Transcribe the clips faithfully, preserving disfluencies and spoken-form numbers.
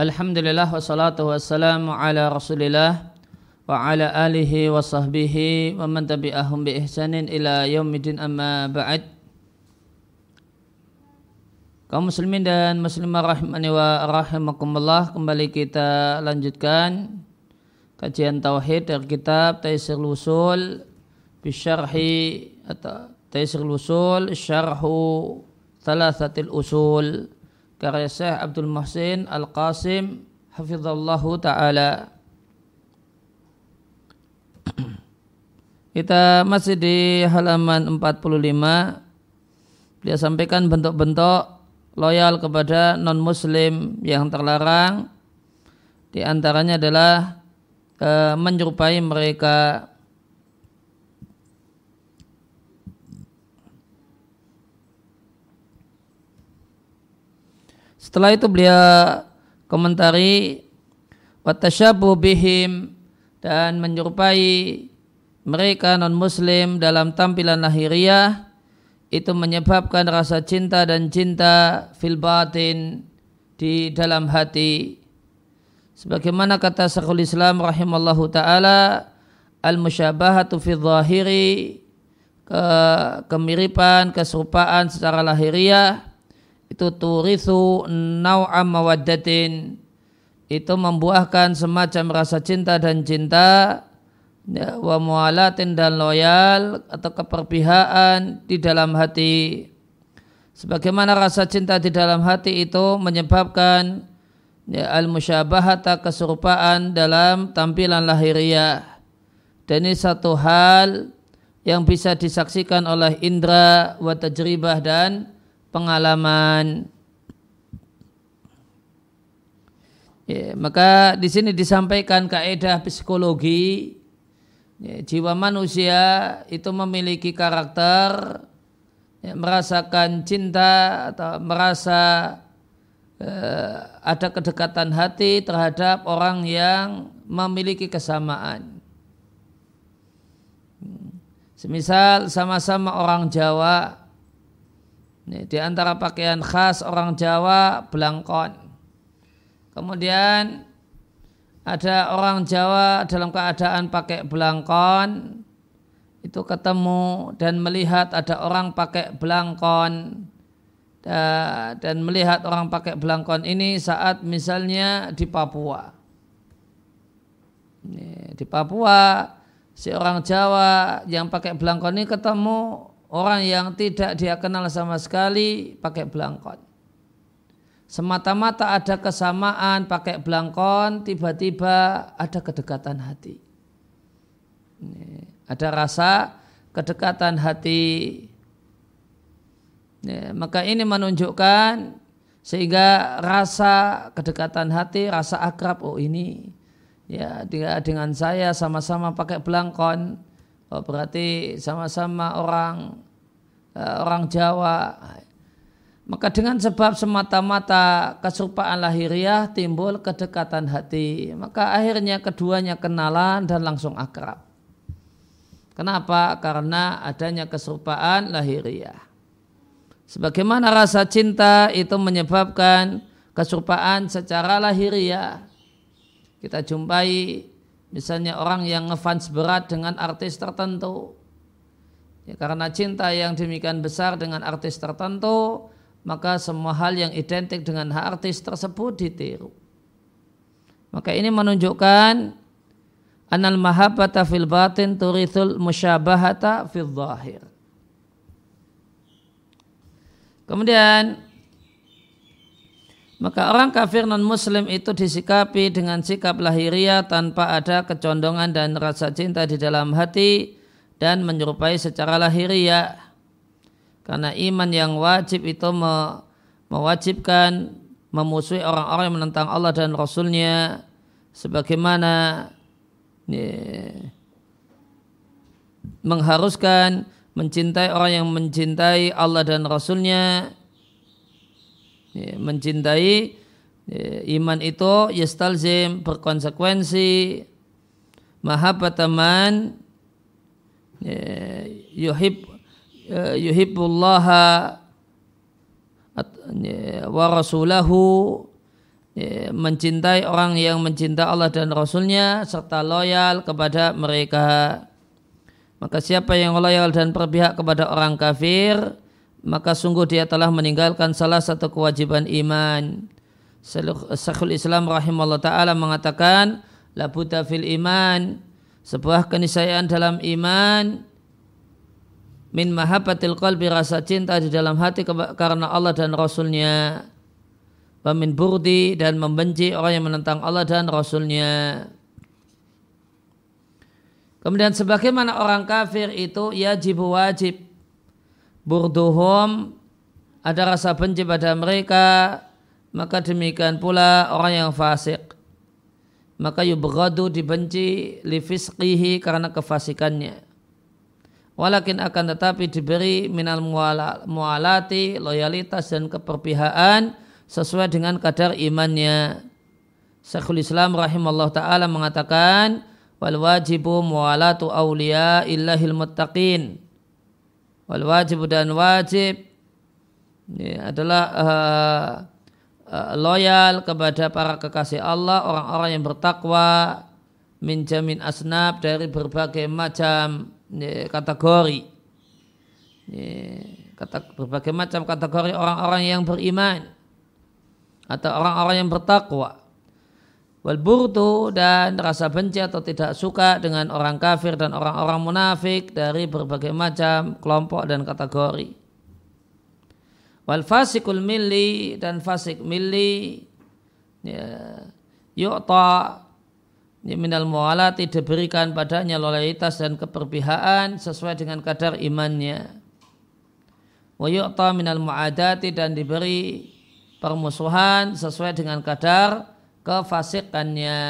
Alhamdulillah wassalatu wassalamu ala rasulillah wa ala alihi wa sahbihi wa man tabi'ahum bi ihsanin ila yaumidin amma ba'd. Kaum muslimin dan muslimah rahimani wa rahimakumullah, kembali kita lanjutkan kajian tauhid dari kitab Taisir l-usul bisyarhi atau Taisir l-usul syarhu Thalathatil usul karya Syekh Abdul Muhsin Al-Qasim hafizallahu ta'ala. Kita masih di halaman empat puluh lima. Dia sampaikan bentuk-bentuk loyal kepada non-muslim yang terlarang. Di antaranya adalah e, menyerupai mereka. Setelah itu beliau komentari wa tasyabuh bihim, dan menyerupai mereka non muslim dalam tampilan lahiriah itu menyebabkan rasa cinta dan cinta fil batin di dalam hati. Sebagaimana kata Syekhul Islam rahimallahu taala, al-musyabahatu fi dhahiri, ke kemiripan, keserupaan secara lahiriah itu turithu naw'a mawaddatin, itu membuahkan semacam rasa cinta dan cinta, wa mualatin dan loyal atau keperpihakan di dalam hati. Sebagaimana rasa cinta di dalam hati itu menyebabkan ya, al-musyabahata, keserupaan dalam tampilan lahiriah. Dan ini satu hal yang bisa disaksikan oleh indra wa tajribah dan pengalaman. Ya, maka di sini disampaikan kaidah psikologi, ya, jiwa manusia itu memiliki karakter ya, merasakan cinta atau merasa eh, ada kedekatan hati terhadap orang yang memiliki kesamaan. Semisal sama-sama orang Jawa. Di antara pakaian khas orang Jawa belangkon. Kemudian ada orang Jawa dalam keadaan pakai belangkon, itu ketemu dan melihat ada orang pakai belangkon, dan melihat orang pakai belangkon ini saat misalnya di Papua. Di Papua si orang Jawa yang pakai belangkon ini ketemu orang yang tidak dia kenal sama sekali pakai belangkon. Semata-mata ada kesamaan pakai belangkon, tiba-tiba ada kedekatan hati. Ini, ada rasa kedekatan hati. Ini, maka ini menunjukkan sehingga rasa kedekatan hati, rasa akrab, oh ini ya dia dengan saya sama-sama pakai belangkon. Oh, berarti sama-sama orang uh, orang Jawa. Maka dengan sebab semata-mata keserupaan lahiriah timbul kedekatan hati. Maka akhirnya keduanya kenalan dan langsung akrab. Kenapa? Karena adanya keserupaan lahiriah. Sebagaimana rasa cinta itu menyebabkan keserupaan secara lahiriah. Kita jumpai misalnya orang yang ngefans berat dengan artis tertentu. Ya, karena cinta yang demikian besar dengan artis tertentu, maka semua hal yang identik dengan hak artis tersebut ditiru. Maka ini menunjukkan anal mahabbata fil batin turithul musyabahata fil zahir. Kemudian maka orang kafir non-muslim itu disikapi dengan sikap lahiriah tanpa ada kecondongan dan rasa cinta di dalam hati dan menyerupai secara lahiriah. Karena iman yang wajib itu me- mewajibkan memusuhi orang-orang yang menentang Allah dan Rasulnya. Sebagaimana ye, mengharuskan mencintai orang yang mencintai Allah dan Rasulnya. Mencintai iman itu yastalzim, berkonsekuensi mahabbataman yuhib yuhibbullaha wa rasulahu mencintai orang yang mencintai Allah dan Rasulnya serta loyal kepada mereka. Maka siapa yang loyal dan berpihak kepada orang kafir, maka sungguh dia telah meninggalkan salah satu kewajiban iman. Syekhul Islam rahimahullah ta'ala mengatakan, la buddha fil iman, sebuah keniscayaan dalam iman, min mahabbatil qalbi, rasa cinta di dalam hati karena Allah dan Rasulnya, wa min burdi, dan membenci orang yang menentang Allah dan Rasulnya. Kemudian sebagaimana orang kafir itu yajibu wajib burduhum, ada rasa benci pada mereka, maka demikian pula orang yang fasik. Maka yubghadu, dibenci, lifisqihi, karena kefasikannya. Walakin akan tetapi diberi minal mu'alati, loyalitas dan keperpihakan sesuai dengan kadar imannya. Syekhul Islam rahimahullah ta'ala mengatakan, wal wajibu mu'alatu awliya illahil muttaqin. Wal wajibu, dan wajib adalah uh, loyal kepada para kekasih Allah, orang-orang yang bertakwa, minjamin asnab, dari berbagai macam kategori, berbagai macam kategori orang-orang yang beriman atau orang-orang yang bertakwa. Wal burdu, dan rasa benci atau tidak suka dengan orang kafir dan orang-orang munafik dari berbagai macam kelompok dan kategori. Wal fasikul milli, dan fasik milli, ya, yu'ta minal mu'alati, diberikan padanya loyalitas dan keperpihakan sesuai dengan kadar imannya. Wa yu'ta minal mu'adati, dan diberi permusuhan sesuai dengan kadar kefasikannya.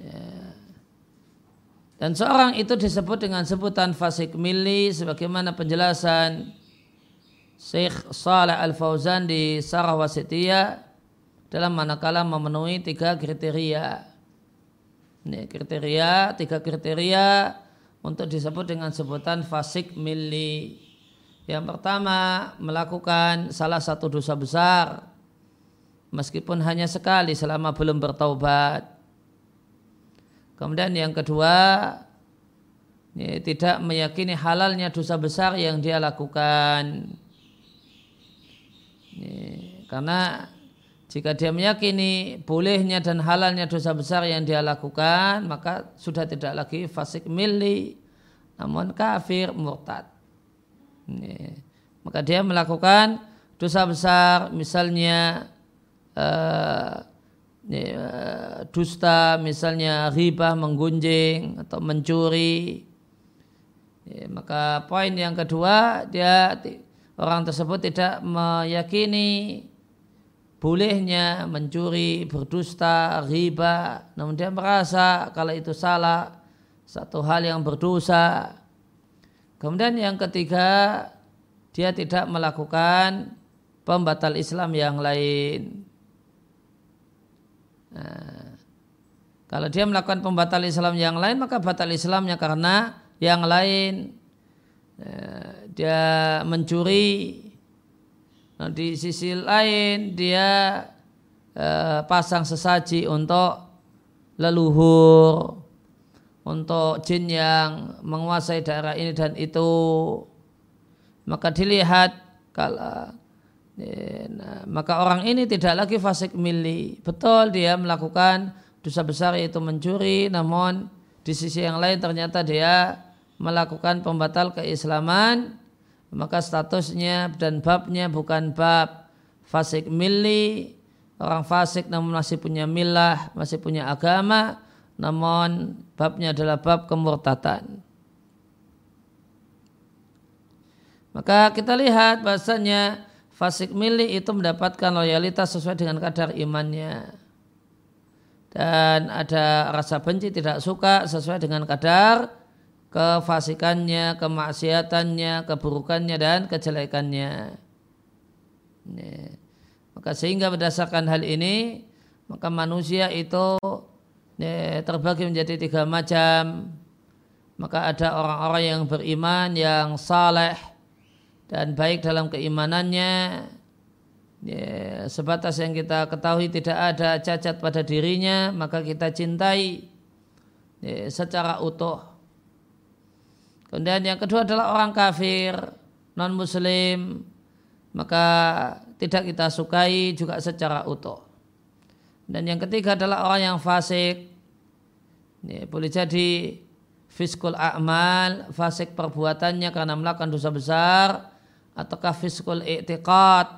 Ya. Dan seorang itu disebut dengan sebutan fasik milli, sebagaimana penjelasan Syekh Salah Al-Fauzan di Sarawasitiyah dalam manakala memenuhi tiga kriteria. Ini kriteria, tiga kriteria untuk disebut dengan sebutan fasik milli. Yang pertama, melakukan salah satu dosa besar meskipun hanya sekali selama belum bertaubat. Kemudian yang kedua, ya, tidak meyakini halalnya dosa besar yang dia lakukan. Ya, karena jika dia meyakini bolehnya dan halalnya dosa besar yang dia lakukan, maka sudah tidak lagi fasik milli, namun kafir murtad. Ya, maka dia melakukan dosa besar, misalnya eh, dusta, misalnya riba, menggunjing atau mencuri, ya, maka poin yang kedua, dia orang tersebut tidak meyakini bolehnya mencuri, berdusta, riba, namun dia merasa kalau itu salah, satu hal yang berdosa. Kemudian yang ketiga, dia tidak melakukan pembatal Islam yang lain. Nah, kalau dia melakukan pembatal Islam yang lain, maka batal Islamnya karena yang lain. Nah, dia mencuri, nah, di sisi lain dia eh, pasang sesaji untuk leluhur, untuk jin yang menguasai daerah ini dan itu, maka dilihat kalau Nah, maka orang ini tidak lagi fasik milli. Betul dia melakukan dosa besar yaitu mencuri, namun di sisi yang lain ternyata dia melakukan pembatal keislaman, maka statusnya dan babnya bukan bab fasik milli. Orang fasik namun masih punya milah, masih punya agama, namun babnya adalah bab kemurtatan. Maka kita lihat bahasanya fasik milli itu mendapatkan loyalitas sesuai dengan kadar imannya, dan ada rasa benci, tidak suka, sesuai dengan kadar kefasikannya, kemaksiatannya, keburukannya dan kejelekannya. Maka sehingga berdasarkan hal ini, maka manusia itu terbagi menjadi tiga macam. Maka ada orang-orang yang beriman, yang saleh, dan baik dalam keimanannya, ya, sebatas yang kita ketahui tidak ada cacat pada dirinya, maka kita cintai ya, secara utuh. Kemudian yang kedua adalah orang kafir, non-muslim, maka tidak kita sukai juga secara utuh. Dan yang ketiga adalah orang yang fasik, ya, boleh jadi fiskul a'mal, fasik perbuatannya karena melakukan dosa besar, ataukah fiskul i'tiqad,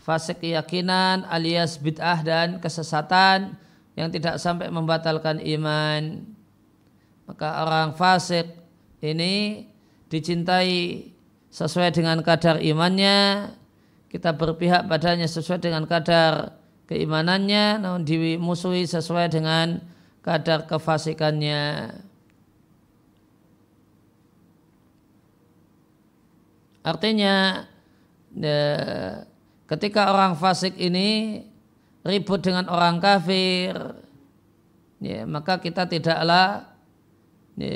fasik keyakinan alias bid'ah dan kesesatan yang tidak sampai membatalkan iman. Maka orang fasik ini dicintai sesuai dengan kadar imannya, kita berpihak padanya sesuai dengan kadar keimanannya, namun dimusuhi sesuai dengan kadar kefasikannya. Artinya ya, ketika orang fasik ini ribut dengan orang kafir, ya, maka kita tidaklah ya,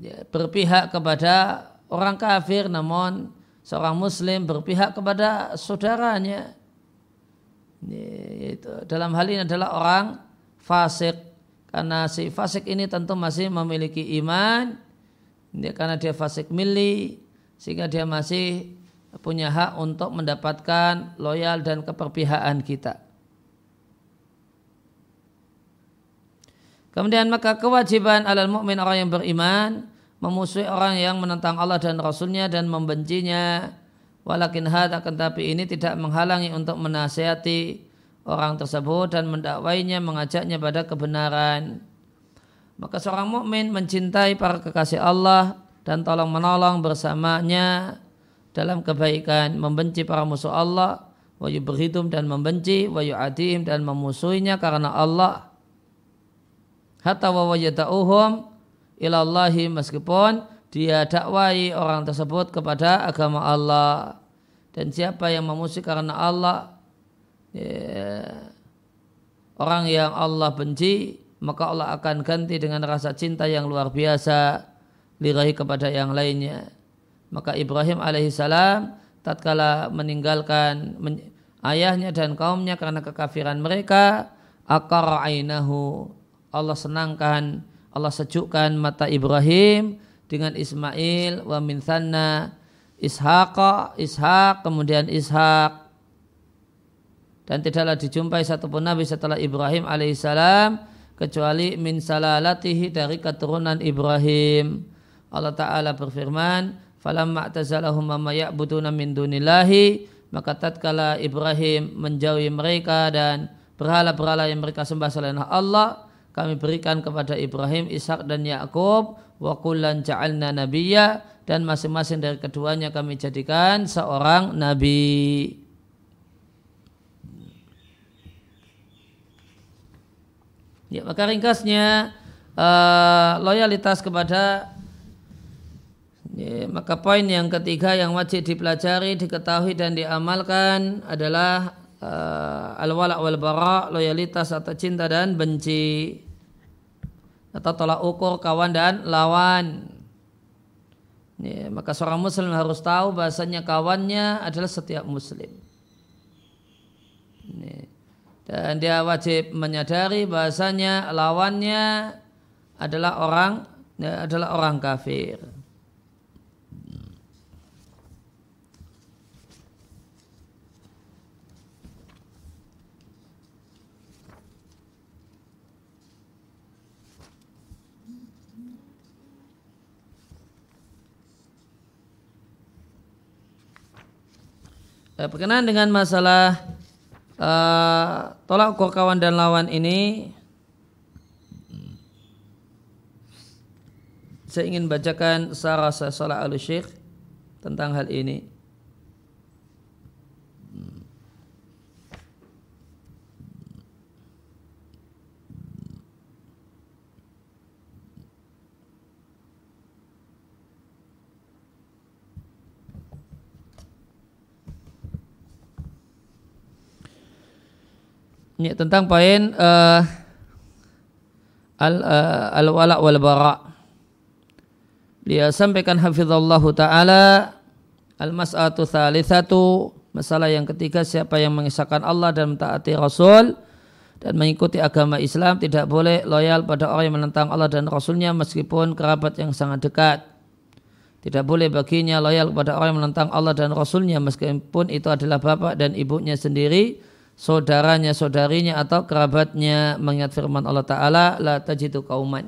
ya, berpihak kepada orang kafir, namun seorang muslim berpihak kepada saudaranya. Ya, itu. Dalam hal ini adalah orang fasik, karena si fasik ini tentu masih memiliki iman, ya, karena dia fasik milli, sehingga dia masih punya hak untuk mendapatkan loyal dan keperpihakan kita. Kemudian maka kewajiban alal mu'min, orang yang beriman, memusuhi orang yang menentang Allah dan Rasulnya dan membencinya. Walakin hadza, tetapi ini tidak menghalangi untuk menasihati orang tersebut dan mendakwainya, mengajaknya pada kebenaran. Maka seorang mukmin mencintai para kekasih Allah dan tolong menolong bersamanya dalam kebaikan, membenci para musuh Allah, wa yubrihum, dan membenci, wa yu'adihim, dan memusuhinya karena Allah. Hatta wa wajada'uhum ilallahi, meskipun dia dakwai orang tersebut kepada agama Allah. Dan siapa yang memusuhi karena Allah, ya, orang yang Allah benci, maka Allah akan ganti dengan rasa cinta yang luar biasa lirahi kepada yang lainnya. Maka Ibrahim alaihissalam tatkala meninggalkan ayahnya dan kaumnya karena kekafiran mereka, aqara'ainahu, Allah senangkan, Allah sejukkan mata Ibrahim dengan Ismail, wa min tsanna Ishaqa, Ishaq, kemudian Ishaq. Dan tidaklah dijumpai satupun nabi setelah Ibrahim alaihissalam kecuali min salalatihi, dari keturunan Ibrahim. Allah Ta'ala berfirman, falamma atazalahum ma ya'buduna min dunillahi, maka tatkala Ibrahim menjauhi mereka dan berhala-berhala yang mereka sembah selain Allah, kami berikan kepada Ibrahim, Ishak dan Yakub, wa kullan ja'alna nabiyya, dan masing-masing dari keduanya kami jadikan seorang nabi. Ya, maka ringkasnya uh, loyalitas kepada Ya, maka poin yang ketiga yang wajib dipelajari, diketahui dan diamalkan adalah uh, al-wala' wal-bara', loyalitas atau cinta dan benci, atau tolak ukur kawan dan lawan. Ya, maka seorang muslim harus tahu bahasanya kawannya adalah setiap muslim. Ya, dan dia wajib menyadari bahasanya lawannya adalah orang ya, adalah orang kafir. Berkenaan dengan masalah uh, tolak ukur kawan dan lawan ini, saya ingin bacakan syarah Syekh Salah Al-Syekh tentang hal ini. Ya, tentang poin uh, al uh, al wala' wal bara'. Dia sampaikan hafizallahu ta'ala al-mas'atu thalithatu, masalah yang ketiga, siapa yang mengisahkan Allah dan mentaati Rasul dan mengikuti agama Islam tidak boleh loyal pada orang yang menentang Allah dan Rasulnya meskipun kerabat yang sangat dekat. Tidak boleh baginya loyal kepada orang yang menentang Allah dan Rasulnya meskipun itu adalah bapak dan ibunya sendiri, saudaranya, saudarinya, atau kerabatnya. Mengingat firman Allah Ta'ala, la tajidu kauman.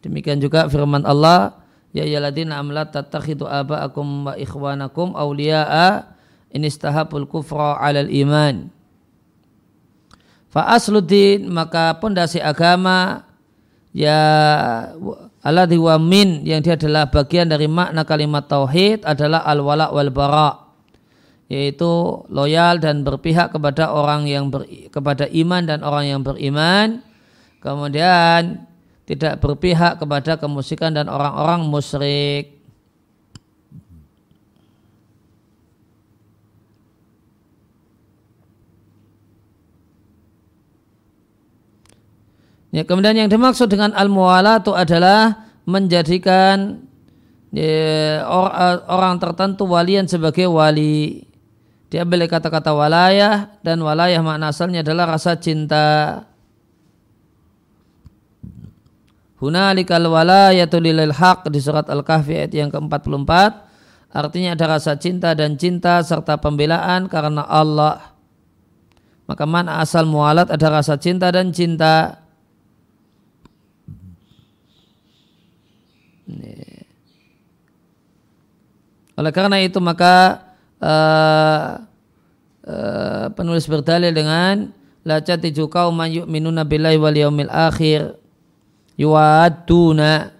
Demikian juga firman Allah, ya ayyuhalladzina amanu tattakhidu aba'akum wa ikhwanakum awliya'a inistahabul kufra 'alal iman. Fa asluddin, maka pondasi agama, ya alladzi wa min, yang dia adalah bagian dari makna kalimat tauhid, adalah al-wala' wal bara', yaitu loyal dan berpihak kepada orang yang ber, kepada iman dan orang yang beriman, kemudian tidak berpihak kepada kemusyrikan dan orang-orang musyrik. Ya, kemudian yang dimaksud dengan al-muwala itu adalah menjadikan ya, or, orang tertentu walian sebagai wali. Diambil kata-kata walayah, dan walayah makna asalnya adalah rasa cinta. Hunalikal walayatu lilil haq, di surat Al-Kahfi ayat yang keempat puluh empat. Artinya ada rasa cinta dan cinta serta pembelaan karena Allah. Maka makna asal muwalat ada rasa cinta dan cinta. Oleh karena itu maka uh, uh, penulis berdalil dengan la tatiju qauman yu'minuna billahi wal yaumil akhir yuwadduna,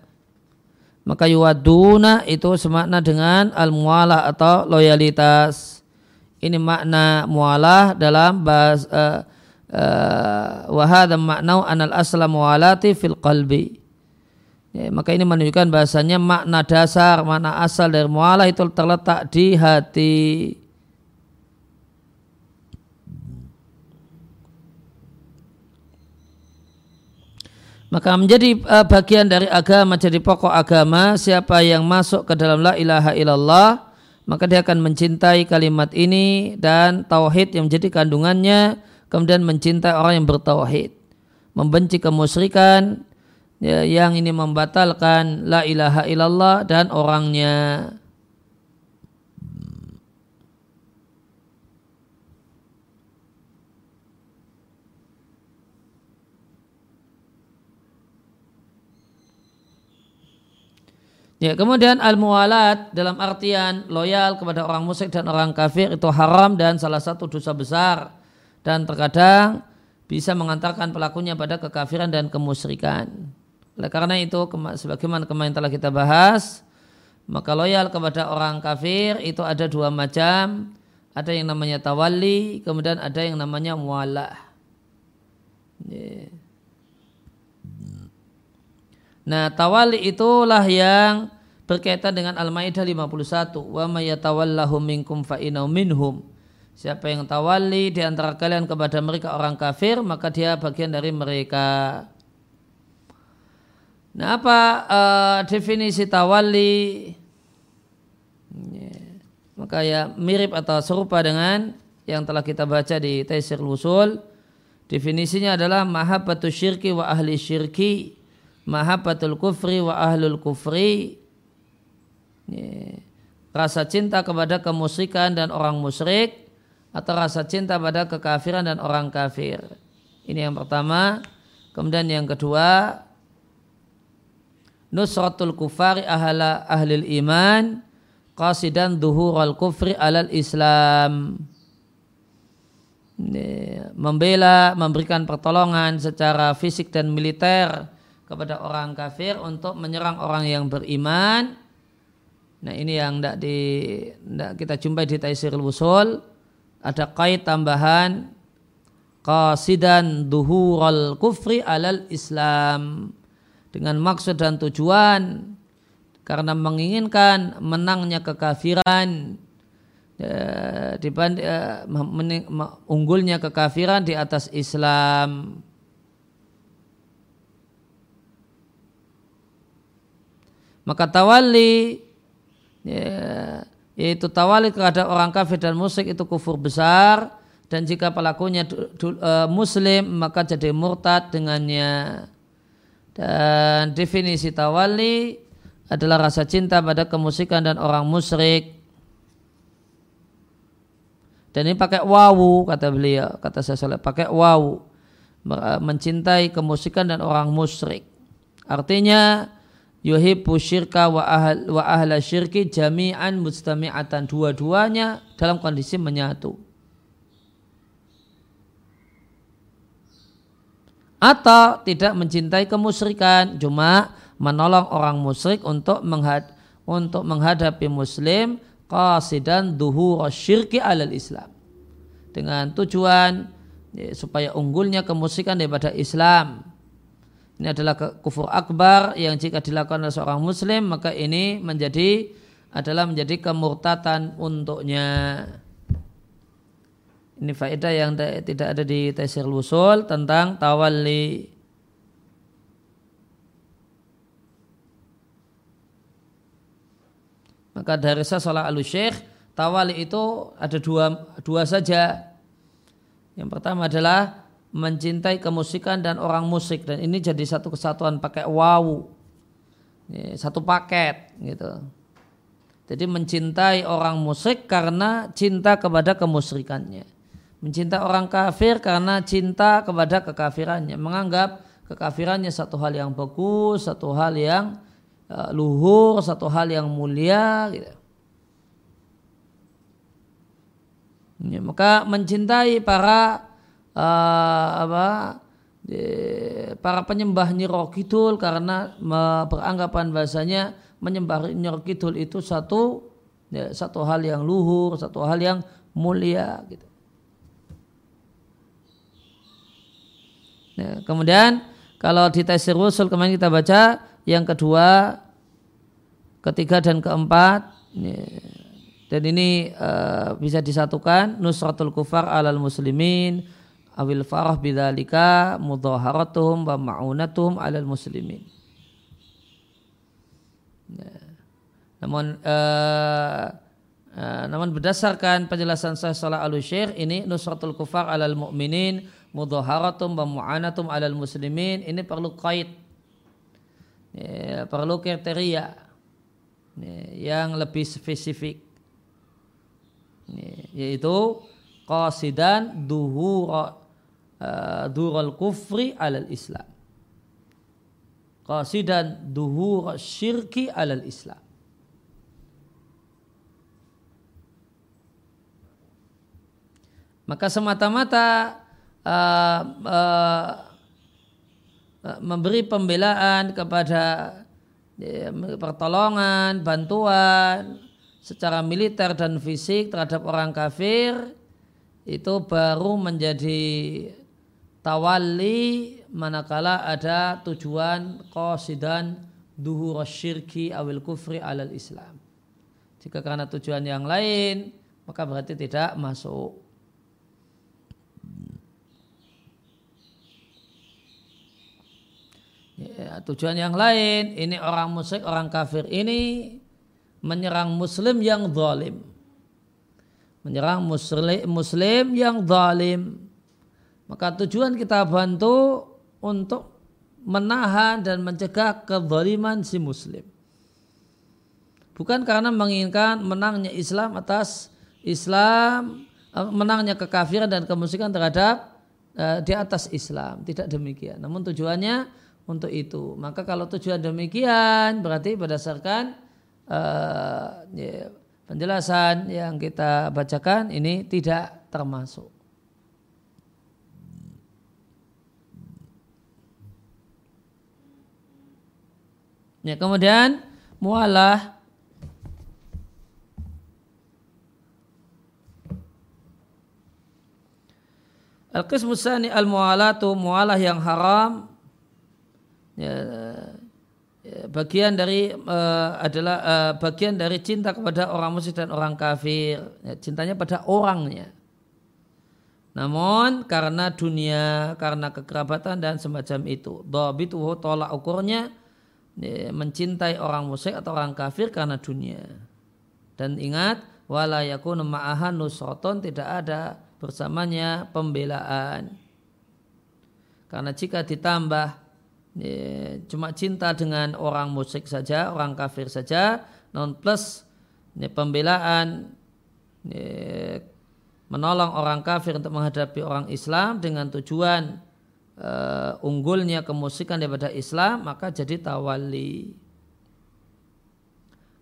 maka yuwadduna itu semakna dengan al-mualah atau loyalitas. Ini makna mualah dalam bahasa uh, uh, wa hadha ma'nau anal asla mualati fil qalbi. Ya, maka ini menunjukkan bahasanya makna dasar, makna asal dari mualah itu terletak di hati. Maka menjadi uh, bagian dari agama, jadi pokok agama, siapa yang masuk ke dalam la ilaha illallah, maka dia akan mencintai kalimat ini dan tauhid yang menjadi kandungannya, kemudian mencintai orang yang bertauhid, membenci kemusyrikan, ya, yang ini membatalkan la ilaha illallah dan orangnya. Ya, kemudian al-muwalat dalam artian loyal kepada orang musyrik dan orang kafir itu haram dan salah satu dosa besar, dan terkadang bisa mengantarkan pelakunya pada kekafiran dan kemusyrikan. Oleh karena itu, sebagaimana kemarin telah kita bahas, maka loyal kepada orang kafir itu ada dua macam. Ada yang namanya tawalli, kemudian ada yang namanya muwalah. Nah, tawalli itulah yang berkaitan dengan Al-Maidah lima puluh satu. Wa may yatawallahu minkum fa innahu minhum. Siapa yang tawalli di antara kalian kepada mereka orang kafir, maka dia bagian dari mereka. Nah, apa uh, definisi tawalli? Yeah. Maka ya mirip atau serupa dengan yang telah kita baca di Taisir l-usul. Definisinya adalah mahabbatul syirki wa ahli syirki, mahabbatul kufri wa ahlul kufri. Yeah. Rasa cinta kepada kemusyrikan dan orang musyrik, atau rasa cinta pada kekafiran dan orang kafir. Ini yang pertama. Kemudian yang kedua, nusratul kufari ahla ahlil iman qasidan duhurul kufri alal islam. Membela, memberikan pertolongan secara fisik dan militer kepada orang kafir untuk menyerang orang yang beriman. Nah, ini yang tidak di tidak kita jumpai di Taisir al-usul. Ada kait tambahan qasidan duhurul kufri alal islam, dengan maksud dan tujuan karena menginginkan menangnya kekafiran, eh, dibanding, eh, mening, unggulnya kekafiran di atas Islam. Maka tawalli, ya, yaitu tawalli terhadap orang kafir dan musyrik itu kufur besar, dan jika pelakunya du, du, uh, muslim maka jadi murtad dengannya. Dan definisi tawalli adalah rasa cinta pada kemusyrikan dan orang musyrik. Dan ini pakai wawu, kata beliau, kata Syekh Saleh, pakai wawu, mencintai kemusyrikan dan orang musyrik. Artinya yuhibbu syirka wa ahl wa ahla syirki jami'an mustami'atan, dua-duanya dalam kondisi menyatu. Atau tidak mencintai kemusyrikan, cuma menolong orang musyrik untuk menghad- untuk menghadapi muslim qasidan dhuhur syirki alal Islam, dengan tujuan ya, supaya unggulnya kemusyrikan daripada Islam. Ini adalah kufur akbar yang jika dilakukan oleh seorang muslim maka ini menjadi adalah menjadi kemurtatan untuknya. Ini faedah yang tidak ada di Taisir l-usul tentang tawalli. Maka dari Syekh Salah Al-Syekh, tawalli itu ada dua dua saja. Yang pertama adalah mencintai kemusikan dan orang musik, dan ini jadi satu kesatuan pakai wawu, satu paket gitu. Jadi mencintai orang musik karena cinta kepada kemusyrikannya. Mencintai orang kafir karena cinta kepada kekafirannya, menganggap kekafirannya satu hal yang bagus, satu hal yang uh, luhur, satu hal yang mulia gitu. Ya, maka mencintai para uh, apa, para penyembah Nyiro Kidul karena beranggapan bahasanya menyembah Nyiro Kidul itu satu ya, satu hal yang luhur, satu hal yang mulia gitu. Nah, kemudian kalau di Taisir Usul kemarin kita baca yang kedua, ketiga dan keempat ya. Dan ini uh, bisa disatukan nusratul kufar alal muslimin awil farah bidzalika mudhaharatuhum wa ma'unatuhum alal muslimin. Nah, namun uh, uh, namun berdasarkan penjelasan Syekh Salah Al-Syekh ini nusratul kufar alal mu'minin mudhaharatum wa mu'anatum alal muslimin ini perlu kait, ya, perlu kriteria ya, yang lebih spesifik ya, yaitu qasidan duhur uh, dural kufri alal Islam, qasidan duhur syirki alal Islam. Maka semata-mata Uh, uh, uh, memberi pembelaan kepada ya, pertolongan, bantuan secara militer dan fisik terhadap orang kafir itu baru menjadi tawalli manakala ada tujuan qasidan dhuhur syirki awil kufri alal Islam. Jika karena tujuan yang lain maka berarti tidak masuk. Ya, tujuan yang lain ini orang musyrik, orang kafir ini menyerang muslim yang zalim, menyerang muslim, muslim yang zalim, maka tujuan kita bantu untuk menahan dan mencegah kezaliman si muslim, bukan karena menginginkan menangnya Islam atas Islam, menangnya kekafiran dan kemusyrikan terhadap uh, di atas Islam, tidak demikian, namun tujuannya untuk itu. Maka kalau tujuan demikian berarti berdasarkan uh, ya, penjelasan yang kita bacakan ini tidak termasuk. Ya, kemudian mualah al-qismu tsani al-mu'alatu, mualah yang haram. Ya, bagian dari uh, adalah uh, bagian dari cinta kepada orang musyrik dan orang kafir, ya, cintanya pada orangnya. Namun karena dunia, karena kekerabatan dan semacam itu, dhabituhu tolak ukurnya mencintai orang musyrik atau orang kafir karena dunia. Dan ingat, wala yakunu ma'aha nusratun, tidak ada bersamanya pembelaan. Karena jika ditambah ya, cuma cinta dengan orang musyrik saja, orang kafir saja, non plus ya, pembelaan ya, menolong orang kafir untuk menghadapi orang Islam dengan tujuan Uh, unggulnya kemusyrikan daripada Islam, maka jadi tawalli.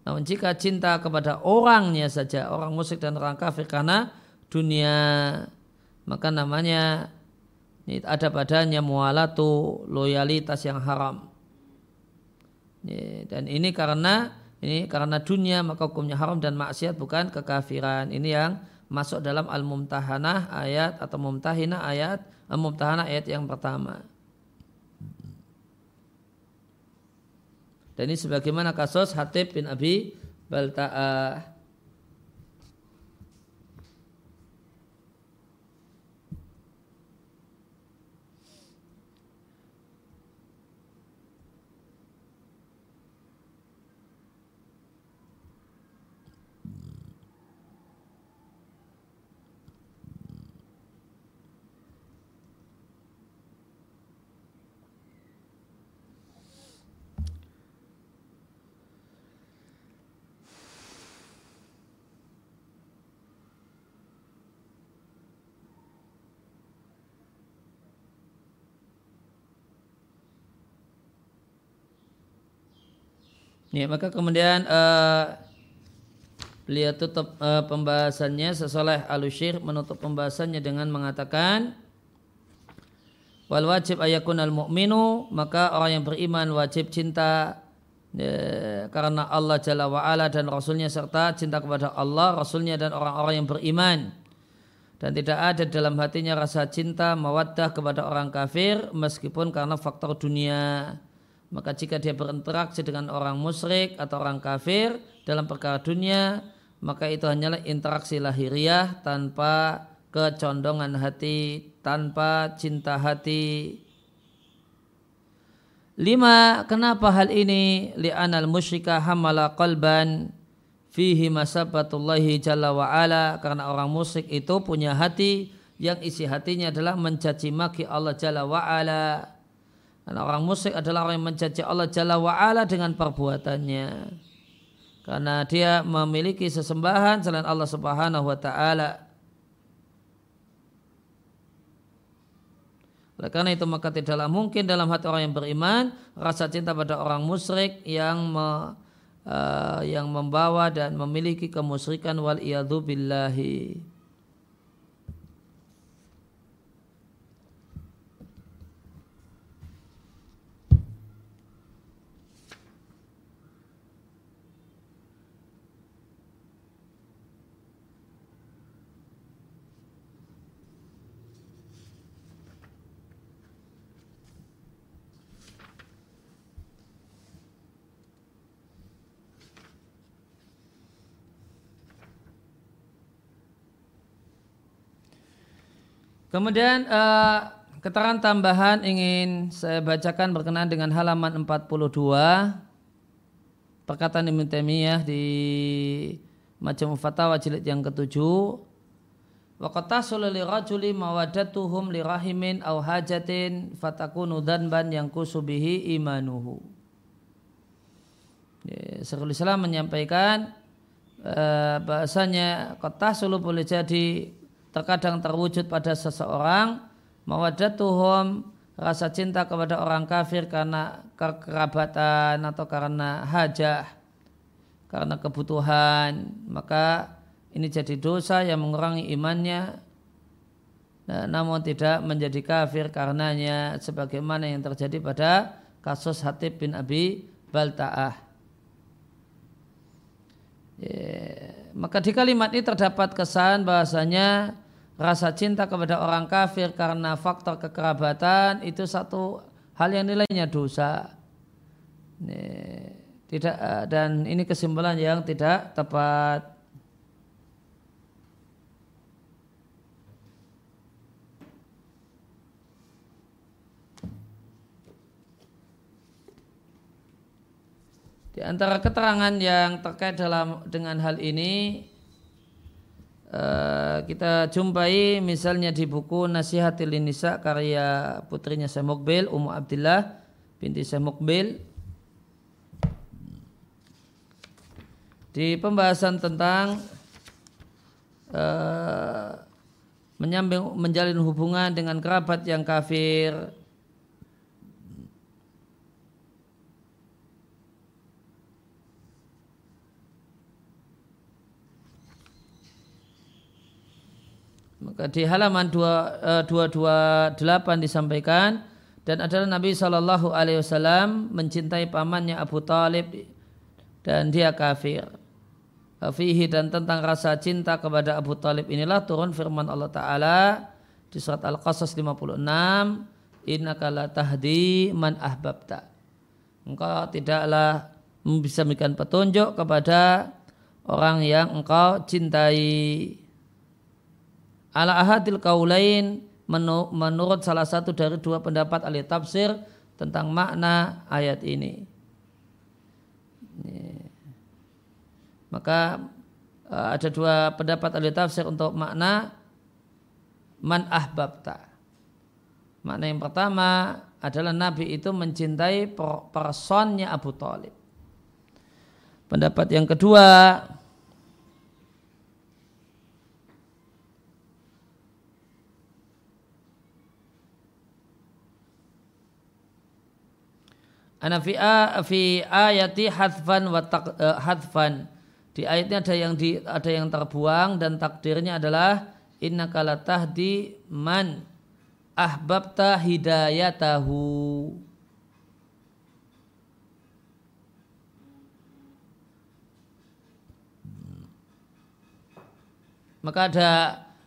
Namun jika cinta kepada orangnya saja, orang musyrik dan orang kafir karena dunia, maka namanya ini ada padanya mualatu, loyalitas yang haram. Ini, dan ini karena ini karena dunia, maka hukumnya haram dan maksiat bukan kekafiran. Ini yang masuk dalam Al-Mumtahanah ayat atau Mumtahinah ayat Al-Mumtahanah ayat yang pertama. Dan ini sebagaimana kasus Hatib bin Abi Balta'ah. Ya, maka kemudian uh, beliau tutup uh, pembahasannya. Syaikh Al-Utsaimin menutup pembahasannya dengan mengatakan, wal wajib ayakunal mu'minu, maka orang yang beriman wajib cinta uh, karena Allah Jalla wa'ala dan Rasulnya, serta cinta kepada Allah, Rasulnya dan orang-orang yang beriman. Dan tidak ada dalam hatinya rasa cinta mawaddah kepada orang kafir meskipun karena faktor dunia. Maka jika dia berinteraksi dengan orang musyrik atau orang kafir dalam perkara dunia, maka itu hanyalah interaksi lahiriah tanpa kecondongan hati, tanpa cinta hati. Lima, kenapa hal ini? Li'anal musyrika hamala qalban fihi masabatullahi jalla wa'ala, karena orang musyrik itu punya hati yang isi hatinya adalah mencaci maki Allah jalla wa'ala. Karena orang musyrik adalah orang yang mencaci Allah Jalla wa'ala dengan perbuatannya. Karena dia memiliki sesembahan selain Allah Subhanahu wa ta'ala. Oleh karena itu, maka tidaklah mungkin dalam hati orang yang beriman rasa cinta pada orang musyrik yang me, uh, yang membawa dan memiliki kemusyrikan wal iyadzu billahi. Kemudian uh, keterangan tambahan ingin saya bacakan berkenaan dengan halaman empat puluh dua, perkataan Ibnu Taimiyah di Majmu' Fatawa jilid yang ketujuh. Wa qad tahsulu lirajuli mawaddatuhum lirahimin aw hajatin fatakunu dzanban yanqusu bihi imanuhu. Syekhul Islam menyampaikan uh, bahasanya qad tahsulu boleh jadi terkadang terwujud pada seseorang mawaddatuhum, rasa cinta kepada orang kafir karena kekerabatan atau karena hajah, karena kebutuhan, maka ini jadi dosa yang mengurangi imannya, nah, namun tidak menjadi kafir karenanya, sebagaimana yang terjadi pada kasus Hatib bin Abi Balta'ah. Yeah. Maka di kalimat ini terdapat kesan bahasanya rasa cinta kepada orang kafir karena faktor kekerabatan itu satu hal yang nilainya dosa. Ini, tidak, dan ini kesimpulan yang tidak tepat. Di antara keterangan yang terkait dalam dengan hal ini uh, kita jumpai misalnya di buku Nasihatil Nisa karya putrinya Syekh Mukbil, Ummu Abdillah binti Syekh Mukbil, di pembahasan tentang uh, menyambung menjalin hubungan dengan kerabat yang kafir. Maka di halaman dua ratus dua puluh delapan disampaikan, dan adalah Nabi Shallallahu Alaihi Wasallam mencintai pamannya Abu Talib dan dia kafir. Fihi, dan tentang rasa cinta kepada Abu Talib inilah turun firman Allah Ta'ala di surat Al-Qasas lima puluh enam, innaka la tahdi man ahbabta, engkau tidaklah bisa memberikan petunjuk kepada orang yang engkau cintai. Ala ahadil kaulain, menurut salah satu dari dua pendapat ahli tafsir tentang makna ayat ini. Maka ada dua pendapat ahli tafsir untuk makna man ahbabta. Makna yang pertama adalah Nabi itu mencintai personnya Abu Thalib. Pendapat yang kedua, ana fi ayati hadfan wa hadfan, di ayatnya ada yang di, ada yang terbuang dan takdirnya adalah innaka la tahdi man ahbabta hidayatahu. Maka ada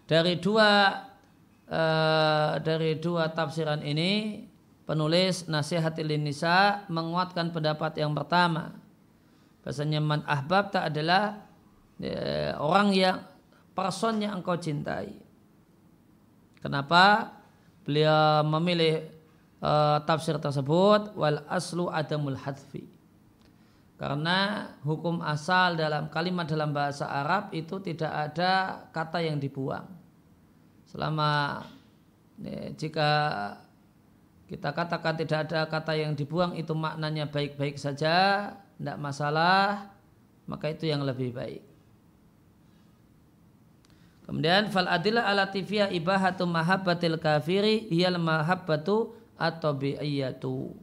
dari dua uh, dari dua tafsiran ini penulis Nasihatil Nisa menguatkan pendapat yang pertama. Bahasanya man ahbabta adalah ya, orang yang personnya engkau cintai. Kenapa beliau memilih uh, tafsir tersebut? Wal aslu adamul hadfi. Karena hukum asal dalam kalimat dalam bahasa Arab itu tidak ada kata yang dibuang. Selama ya, jika kita katakan tidak ada kata yang dibuang, itu maknanya baik-baik saja, tidak masalah, maka itu yang lebih baik. Kemudian fal adillah alatifiyah ibahatu mahabbatil kafiri hiyal mahabbatu at-tabi'iyyatu.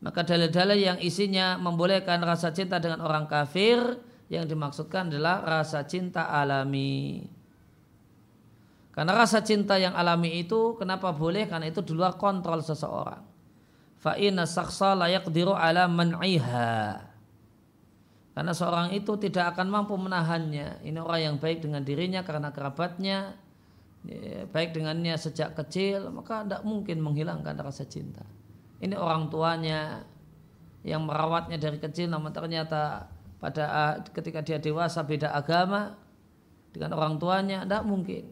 Maka dalil-dalil yang isinya membolehkan rasa cinta dengan orang kafir yang dimaksudkan adalah rasa cinta alami. Karena rasa cinta yang alami itu kenapa boleh? Karena itu di luar kontrol seseorang. Fa inna shakhsa la yaqdiru ala man'iha. Karena seorang itu tidak akan mampu menahannya. Ini orang yang baik dengan dirinya karena kerabatnya, baik dengannya sejak kecil, maka tidak mungkin menghilangkan rasa cinta. Ini orang tuanya yang merawatnya dari kecil, namun ternyata pada ketika dia dewasa beda agama dengan orang tuanya, tidak mungkin.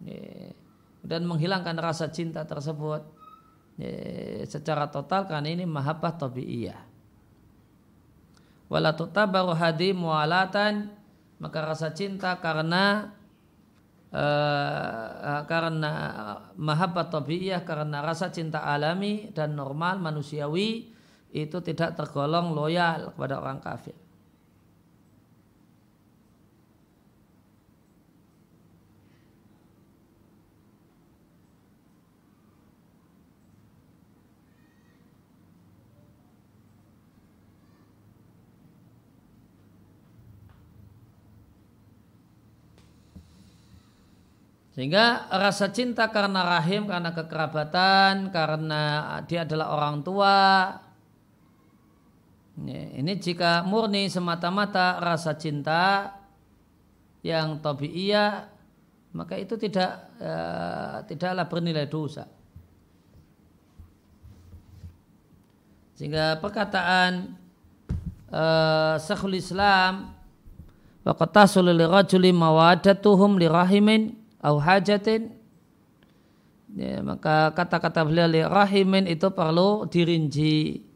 Yeah. Dan menghilangkan rasa cinta tersebut yeah, secara total, karena ini mahabbah tabi'iyah. Wala tutabaru hadi mu'alatan, maka rasa cinta karena uh, karena mahabbah tabi'iyah, karena rasa cinta alami dan normal manusiawi, itu tidak tergolong loyal kepada orang kafir. Sehingga rasa cinta karena rahim, karena kekerabatan, karena dia adalah orang tua, ini jika murni semata-mata rasa cinta yang tabi'iyah, maka itu tidak eh, tidaklah bernilai dosa. Sehingga perkataan eh, Syekhul Islam, wa qad tahsulu lirajuli mawaddatuhum lirahimin au hajatin, ya, maka kata-kata beliau li rahimin itu perlu dirinci.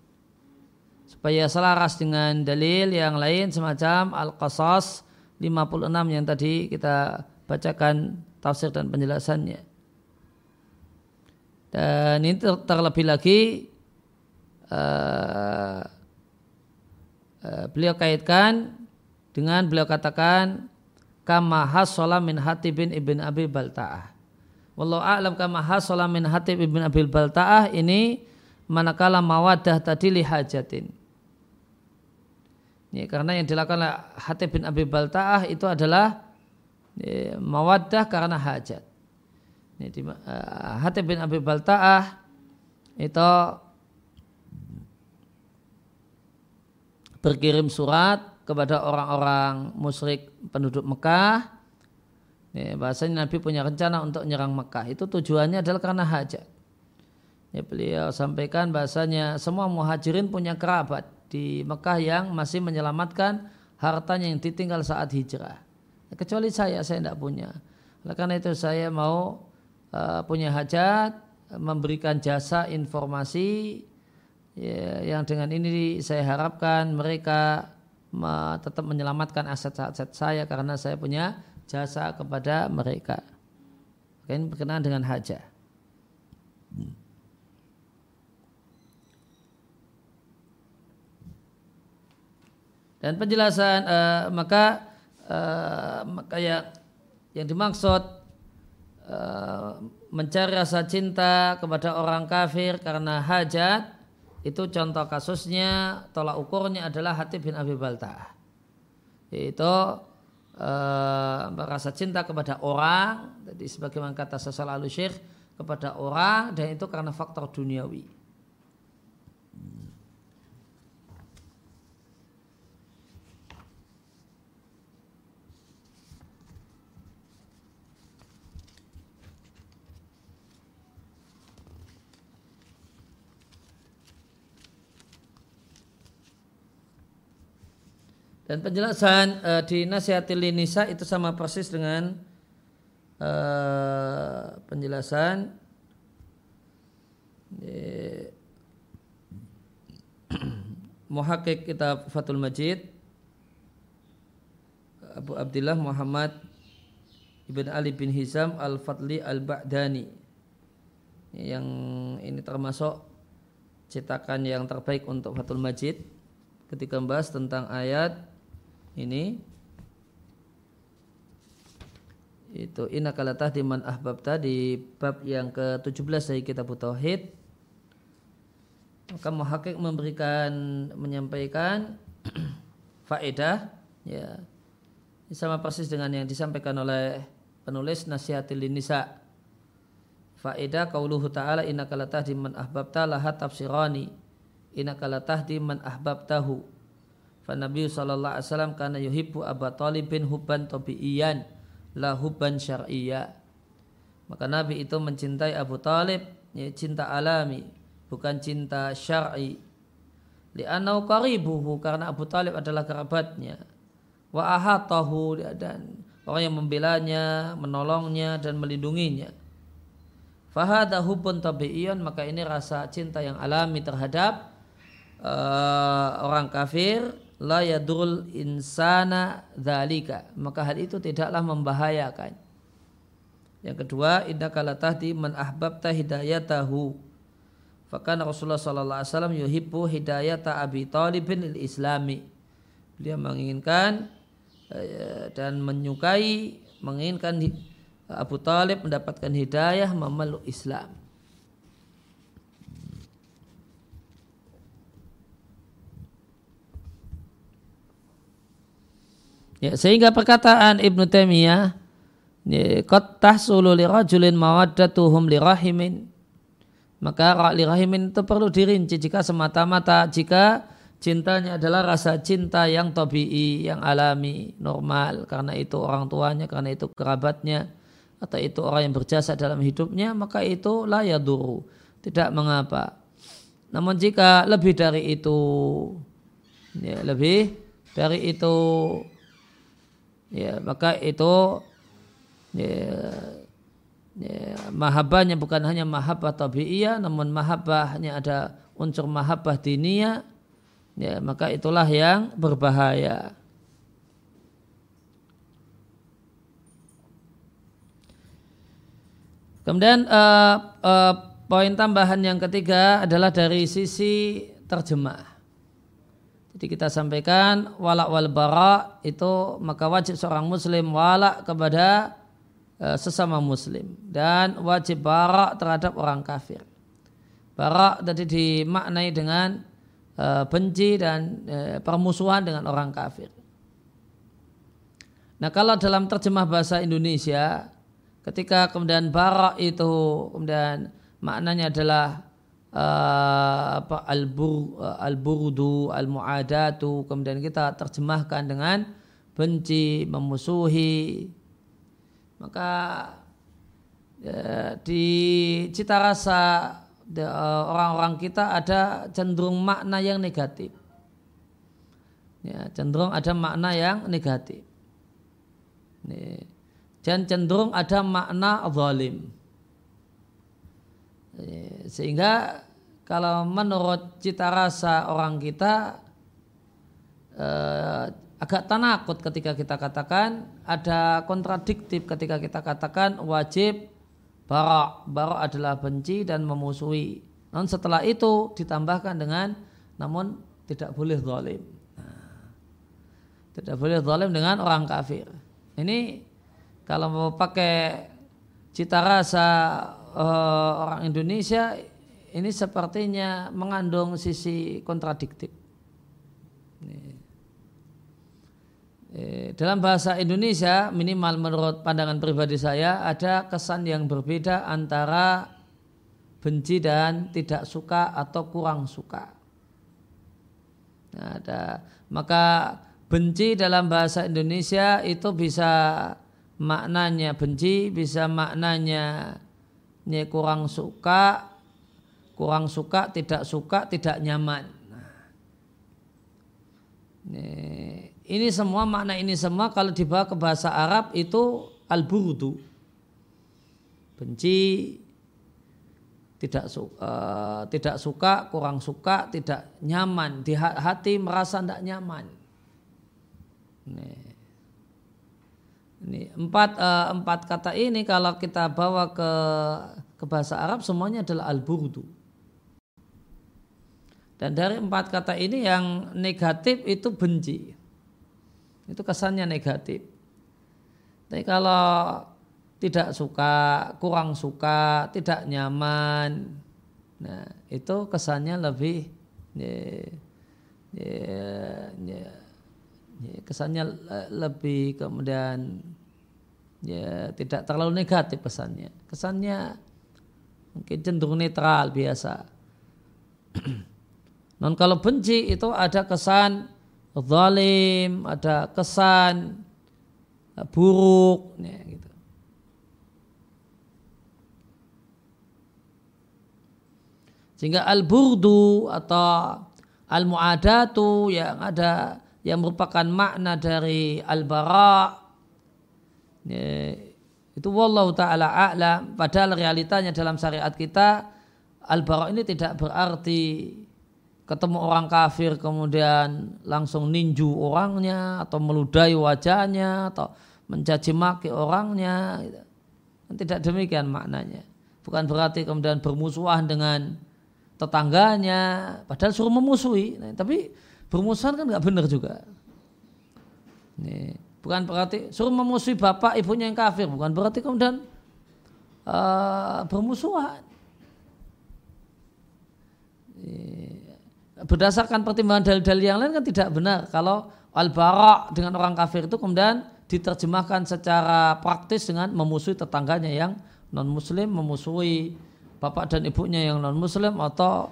supaya selaras dengan dalil yang lain semacam Al-Qasas lima puluh enam yang tadi kita bacakan tafsir dan penjelasannya. Dan ini ter- terlebih lagi uh, uh, beliau kaitkan dengan beliau katakan kama hasola min Hatib bin Abi Balta'ah. Wallahu a'lam kama hasola min Hatib bin Abi Balta'ah ini manakala mawadah tadi lihajatin. Ini karena yang dilakukan oleh Hatib bin Abi Balta'ah itu adalah ini, mawadah karena hajat. Ini, di, uh, Hatib bin Abi Balta'ah itu berkirim surat kepada orang-orang musyrik penduduk Mekah. Ya, bahasanya Nabi punya rencana untuk menyerang Mekah. Itu tujuannya adalah karena hajat. Ya, beliau sampaikan bahasanya semua muhajirin punya kerabat di Mekah yang masih menyelamatkan hartanya yang ditinggal saat hijrah. Ya, kecuali saya, saya tidak punya. Oleh karena itu saya mau uh, punya hajat, memberikan jasa informasi ya, yang dengan ini saya harapkan mereka tetap menyelamatkan aset-aset saya karena saya punya jasa kepada mereka. Ini berkenaan dengan hajah. Dan penjelasan uh, maka uh, maka yang, yang dimaksud uh, mencari rasa cinta kepada orang kafir karena hajat, itu contoh kasusnya, tolak ukurnya adalah Hatib bin Abi Balta'ah. Itu eh, rasa cinta kepada orang, jadi sebagaimana kata Syekh Salah Al-Syekh, kepada orang, dan itu karena faktor duniawi. Dan penjelasan uh, di Nasihatil Nisa itu sama persis dengan uh, penjelasan uh, muhakkik kitab Fathul Majid Abu Abdillah Muhammad Ibn Ali bin Hizam Al-Fadli Al-Baqdani. Yang ini termasuk cetakan yang terbaik untuk Fathul Majid ketika membahas tentang ayat ini itu inakalatah di man ahbabta di bab yang ke tujuh belas dari kitab Tauhid. Maka muhakkik memberikan menyampaikan faedah ya sama persis dengan yang disampaikan oleh penulis Nasihatil Nisa. Faedah qauluhu ta'ala inakalatah di man ahbabta lahat tafsirani inakalatah di man ahbabtahu. Nabi sallallahu alaihi wasallam kana yuhibbu Aba Thalib bin hubban tabi'iyan la hubban syar'iyya. Maka Nabi itu mencintai Abu Thalib ya cinta alami, bukan cinta syar'i. Li'annahu qaribuhu karena Abu Thalib adalah kerabatnya. Wa ahatahu dan orang yang membelanya, menolongnya dan melindunginya. Fa hadza hubbun tabi'iyan, maka ini rasa cinta yang alami terhadap uh, orang kafir. La yadurul insana dzalika, maka hal itu tidaklah membahayakan. Yang kedua, innaka la tahdi man ahbabta hidayatahu. Fakana Rasulullah sallallahu alaihi wasallam yuhibbu hidayata Abi Thalib lil Islami. Beliau menginginkan dan menyukai, menginginkan Abu Thalib mendapatkan hidayah memeluk Islam. Ya, sehingga perkataan Ibnu Taimiyah qad tahsulu li rajulin mawaddatuhum li rahimin, maka li rahimin itu perlu dirinci jika semata-mata jika cintanya adalah rasa cinta yang tabii, yang alami, normal, karena itu orang tuanya, karena itu kerabatnya, atau itu orang yang berjasa dalam hidupnya, maka itu la yaduru, tidak mengapa. Namun jika lebih dari itu ya, lebih dari itu ya, maka itu ya, ya, mahabbahnya bukan hanya mahabbah tabi'iyah, namun mahabbahnya ada unsur mahabbah diniyah ya, maka itulah yang berbahaya. Kemudian eh, eh, poin tambahan yang ketiga adalah dari sisi terjemah. Jadi kita sampaikan wala' wal bara' itu maka wajib seorang muslim wala' kepada eh, sesama muslim dan wajib bara' terhadap orang kafir. Bara' tadi dimaknai dengan eh, benci dan eh, permusuhan dengan orang kafir. Nah, kalau dalam terjemah bahasa Indonesia, ketika kemudian bara' itu kemudian maknanya adalah uh, apa, al-bur, al-burdu, al-mu'adatu, kemudian kita terjemahkan dengan benci, memusuhi, maka uh, di cita rasa uh, orang-orang kita ada cenderung makna yang negatif, ya, cenderung ada makna yang negatif. Nih. Dan cenderung ada makna zalim. Sehingga kalau menurut cita rasa orang kita eh, agak tanakut ketika kita katakan, ada kontradiktif ketika kita katakan wajib bara'. Bara' adalah benci dan memusuhi. Namun setelah itu ditambahkan dengan namun tidak boleh zalim. Tidak boleh zalim dengan orang kafir. Ini kalau mau pakai cita rasa uh, orang Indonesia, ini sepertinya mengandung sisi kontradiktif. Dalam bahasa Indonesia, minimal menurut pandangan pribadi saya, ada kesan yang berbeda antara benci dan tidak suka atau kurang suka. Nah, ada, maka benci dalam bahasa Indonesia itu bisa maknanya benci, bisa maknanya kurang suka, kurang suka, tidak suka, tidak nyaman. Ini semua, makna ini semua kalau dibawa ke bahasa Arab itu al-burdu. Benci, tidak suka, uh, tidak suka, kurang suka, tidak nyaman, di hati merasa tidak nyaman. Nih. Ini, empat, uh, empat kata ini kalau kita bawa ke, ke bahasa Arab semuanya adalah al-burdu. Dan dari empat kata ini yang negatif itu benci. Itu kesannya negatif. Tapi kalau tidak suka, kurang suka, tidak nyaman, nah itu kesannya lebih yeah, yeah, yeah. kesannya lebih kemudian ya tidak terlalu negatif kesannya. Kesannya mungkin cenderung netral biasa. Dan kalau benci itu ada kesan zalim, ada kesan buruk, ya, gitu. Sehingga al-burdu atau al-mu'adatu yang ada, yang merupakan makna dari al-bara', ya, itu wallahu ta'ala a'lam. Padahal realitanya dalam syariat kita al-bara' ini tidak berarti ketemu orang kafir kemudian langsung ninju orangnya atau meludahi wajahnya atau mencaci maki orangnya, gitu. Tidak demikian maknanya. Bukan berarti kemudian bermusuhan dengan tetangganya, padahal suruh memusuhi, nah, tapi bermusuhan kan nggak benar juga. Nih, bukan berarti suruh memusuhi bapak ibunya yang kafir, bukan berarti kemudian uh, bermusuhan. Nih, berdasarkan pertimbangan dalil-dalil yang lain kan tidak benar kalau al-bara' dengan orang kafir itu kemudian diterjemahkan secara praktis dengan memusuhi tetangganya yang non-muslim, memusuhi bapak dan ibunya yang non-muslim atau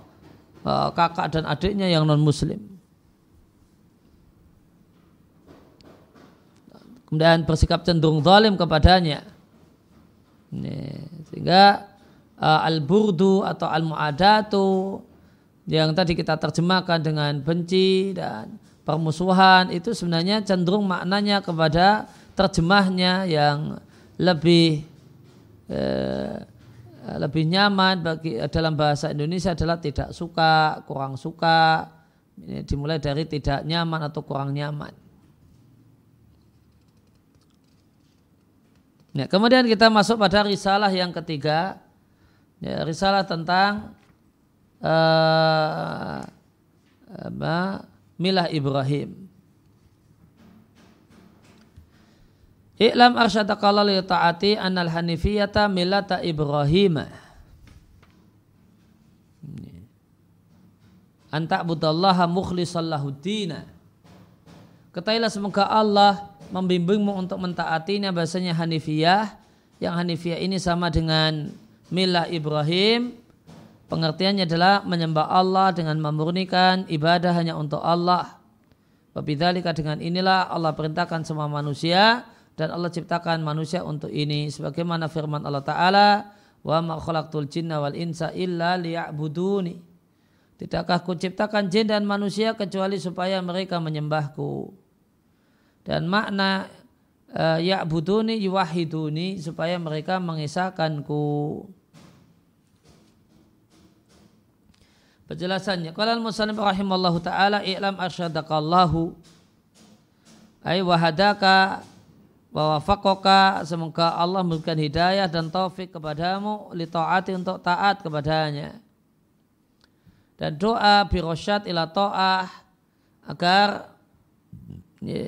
uh, kakak dan adiknya yang non-muslim. Kemudian bersikap cenderung zalim kepadanya. Nih, sehingga uh, al-burdu atau al-mu'adatu yang tadi kita terjemahkan dengan benci dan permusuhan itu sebenarnya cenderung maknanya kepada terjemahnya yang lebih eh, lebih nyaman bagi dalam bahasa Indonesia adalah tidak suka, kurang suka, Ini dimulai dari tidak nyaman atau kurang nyaman. Nah, kemudian kita masuk pada risalah yang ketiga, ya, risalah tentang uh, apa, milah Ibrahim. I'lam arsyadakala li ta'ati annal hanifiyata milata Ibrahimah. Anta'budallaha mukhlisallahuddina. Ketahuilah semoga Allah membimbingmu untuk mentaatinya, bahasanya hanifiyah. Yang hanifiyah ini sama dengan milah Ibrahim. Pengertiannya adalah menyembah Allah dengan memurnikan ibadah hanya untuk Allah. Wabidzalika, dengan inilah Allah perintahkan semua manusia. Dan Allah ciptakan manusia untuk ini, sebagaimana firman Allah Ta'ala, wa ma khalaqtul jinna wal insa illa liya'buduni. Tidakkah ku ciptakan jin dan manusia kecuali supaya mereka menyembahku. Dan makna uh, ya'buduni yuwahiduni, supaya mereka mengisahkanku. Penjelasannya, qala al-musannif rahimallahu ta'ala, i'lam arsyadakallahu ay wahadaka wa wafaqqaka, semoga Allah memberikan hidayah dan taufik kepadamu, li ta'ati, untuk taat kepadanya, dan doa birosyad ila ta'ah, agar ya,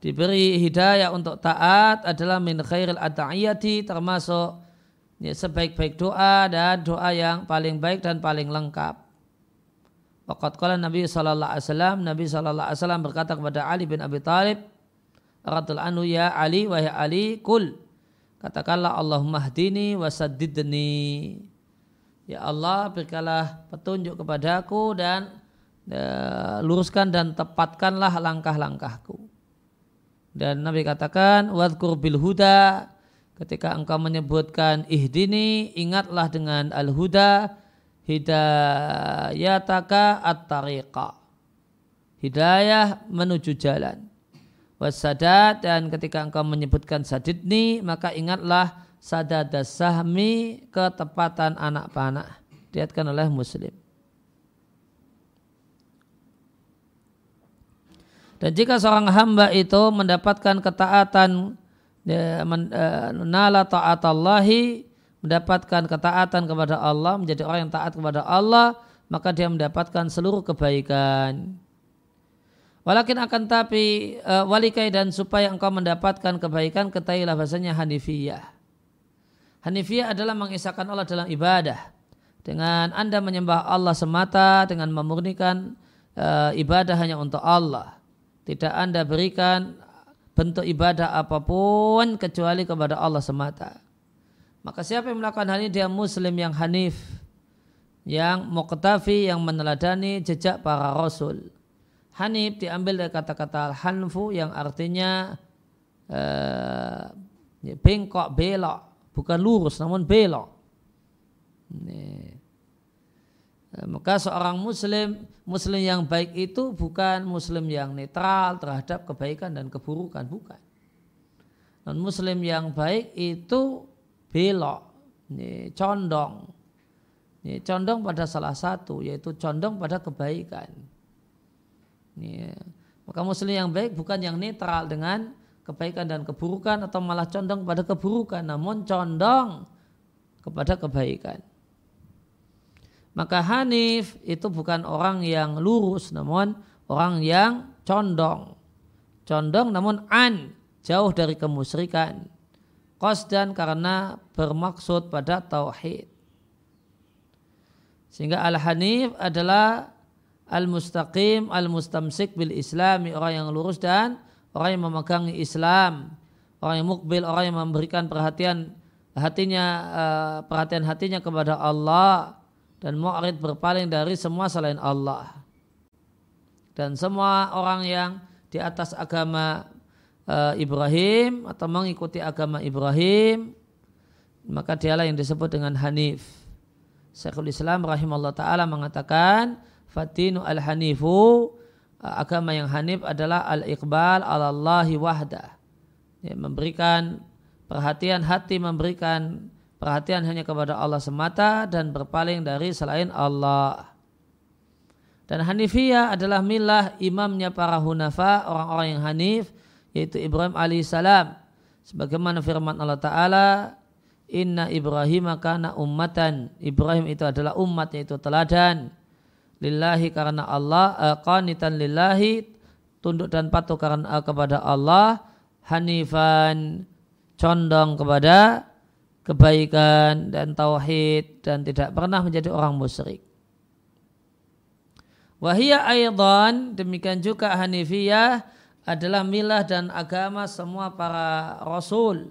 diberi hidayah untuk taat adalah min khairil ad'iyati, termasuk ya, sebaik-baik doa dan doa yang paling baik dan paling lengkap. Waqad qala Nabi sallallahu alaihi wasallam, Nabi sallallahu alaihi wasallam berkata kepada Ali bin Abi Thalib radhiyallahu anhu, ya Ali, wahai Ali, kul, katakanlah Allahumma hdini wa saddidni, ya Allah berikanlah petunjuk kepadaku dan e, luruskan dan tepatkanlah langkah-langkahku. Dan Nabi katakan wadhkur bil huda, ketika engkau menyebutkan ihdini, ingatlah dengan al huda, hidayataka at-tariqa, hidayah menuju jalan. Wasadat, dan ketika engkau menyebutkan sadidni, maka ingatlah sadada sahmi, ketepatan anak panah. Diriatkan oleh Muslim. Dan jika seorang hamba itu mendapatkan ketaatan, nala ta'atallahi, mendapatkan ketaatan kepada Allah, menjadi orang yang taat kepada Allah, maka dia mendapatkan seluruh kebaikan. Walakin akan tapi uh, walikai, dan supaya engkau mendapatkan kebaikan, ketahuilah bahasanya hanifiyah. Hanifiyah adalah mengisahkan Allah dalam ibadah. Dengan anda menyembah Allah semata, dengan memurnikan uh, ibadah hanya untuk Allah. Tidak anda berikan bentuk ibadah apapun kecuali kepada Allah semata. Maka siapa yang melakukan hal ini, dia muslim yang hanif, yang muqtafi, yang meneladani jejak para rasul. Hanif diambil dari kata-kata al-hanfu yang artinya eh, bengkok, belok, bukan lurus namun belok. Nih. Maka seorang muslim, muslim yang baik itu bukan muslim yang netral terhadap kebaikan dan keburukan, bukan. Dan muslim yang baik itu belok, nih, condong, nih, condong pada salah satu, yaitu condong pada kebaikan. Ya. Maka muslim yang baik bukan yang netral dengan kebaikan dan keburukan, atau malah condong pada keburukan, namun condong kepada kebaikan. Maka hanif itu bukan orang yang lurus, namun orang yang condong. Condong namun an, jauh dari kemusyrikan, qasdan, karena bermaksud pada tauhid. Sehingga al-hanif adalah al-mustaqim, al-mustamsik bil islami, orang yang lurus dan orang yang memegangi Islam. Orang yang mukbil, orang yang memberikan perhatian hatinya perhatian hatinya kepada Allah, dan mu'rid, berpaling dari semua selain Allah. Dan semua orang yang di atas agama Ibrahim atau mengikuti agama Ibrahim, maka dialah yang disebut dengan hanif. Syekhul Islam rahimahullah ta'ala mengatakan, fatinu al-hanifu, agama yang hanif adalah al-iqbal alallahi wahdah, ya, memberikan perhatian hati, memberikan perhatian hanya kepada Allah semata, dan berpaling dari selain Allah. Dan Hanifiyah adalah milah imamnya para hunafa, orang-orang yang hanif, yaitu Ibrahim alaihissalam. Sebagaimana firman Allah Ta'ala, Inna Ibrahim kana ummatan. Ibrahim itu adalah umat, yaitu teladan. Lillahi karena Allah, qanitan lillahi, tunduk dan patuh karena kepada Allah, hanifan, condong kepada kebaikan dan tauhid, dan tidak pernah menjadi orang musyrik. Wahia aydan, demikian juga Hanifiyah adalah milah dan agama semua para rasul.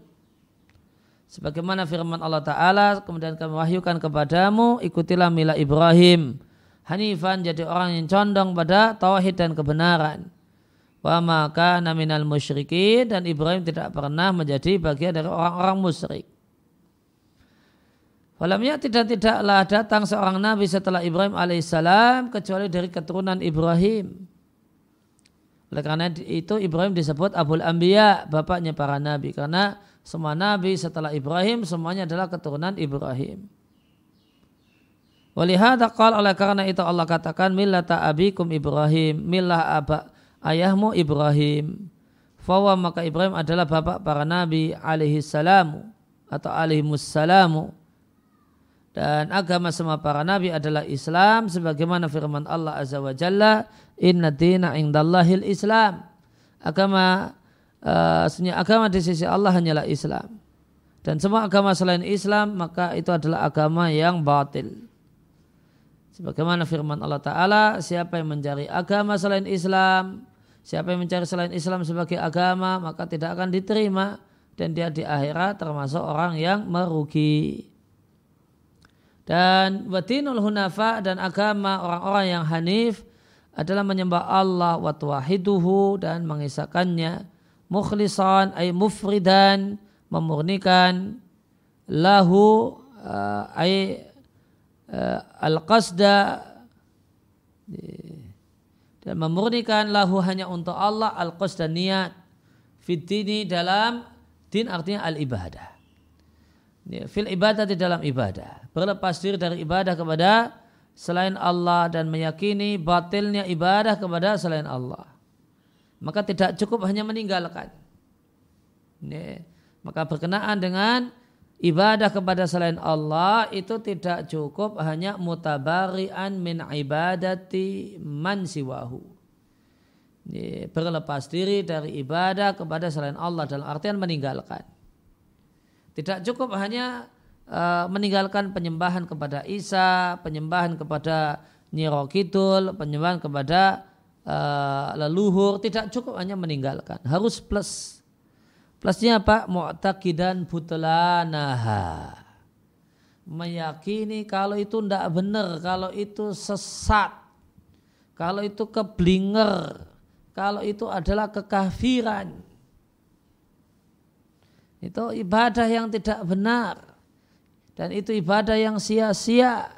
Sebagaimana firman Allah Ta'ala, kemudian kami wahyukan kepadamu, ikutilah milah Ibrahim. Hanifan, jadi orang yang condong pada tauhid dan kebenaran. Wa maka naminal musyrikin, dan Ibrahim tidak pernah menjadi bagian dari orang-orang musyrik. Walamnya tidak tidaklah datang seorang nabi setelah Ibrahim alaihissalam kecuali dari keturunan Ibrahim. Oleh karena itu Ibrahim disebut Abul Anbiya, bapaknya para nabi, karena semua nabi setelah Ibrahim semuanya adalah keturunan Ibrahim. Walihada qala, oleh karena itu Allah katakan millata abikum Ibrahim, millah abak ayahmu Ibrahim. Fawa, maka Ibrahim adalah bapak para nabi alaihi salamu atau alaihimus salamu. Dan agama semua para nabi adalah Islam, sebagaimana firman Allah Azza wa Jalla, Inna dina indallahil Islam. Agama uh, sebenarnya agama di sisi Allah hanyalah Islam. Dan semua agama selain Islam maka itu adalah agama yang batil. Sebagaimana firman Allah Ta'ala, siapa yang mencari agama selain Islam, siapa yang mencari selain Islam sebagai agama, maka tidak akan diterima, dan dia di akhirat termasuk orang yang merugi. Dan wadinul hunafa, dan agama orang-orang yang hanif adalah menyembah Allah wa tuwahiduhu, dan mengisahkannya, mukhlisan ay mufridan, memurnikan lahu ay al-qasda, dan memurnikan lahu hanya untuk Allah al-qasda niat fitini dalam din, artinya al-ibadah, fil ibadah di dalam ibadah, berlepas diri dari ibadah kepada selain Allah, dan meyakini batilnya ibadah kepada selain Allah. Maka tidak cukup hanya meninggalkan, maka berkenaan dengan ibadah kepada selain Allah itu tidak cukup hanya mutabari'an min ibadati man siwahu. Berlepas diri dari ibadah kepada selain Allah dalam artian meninggalkan. Tidak cukup hanya uh, meninggalkan penyembahan kepada Isa, penyembahan kepada Nyiro Kidul, penyembahan kepada uh, leluhur. Tidak cukup hanya meninggalkan. Harus plus. Plusnya apa? Mu'taqidan butlanaha, meyakini kalau itu tidak benar, kalau itu sesat, kalau itu keblinger, kalau itu adalah kekafiran. Itu ibadah yang tidak benar, dan itu ibadah yang sia-sia.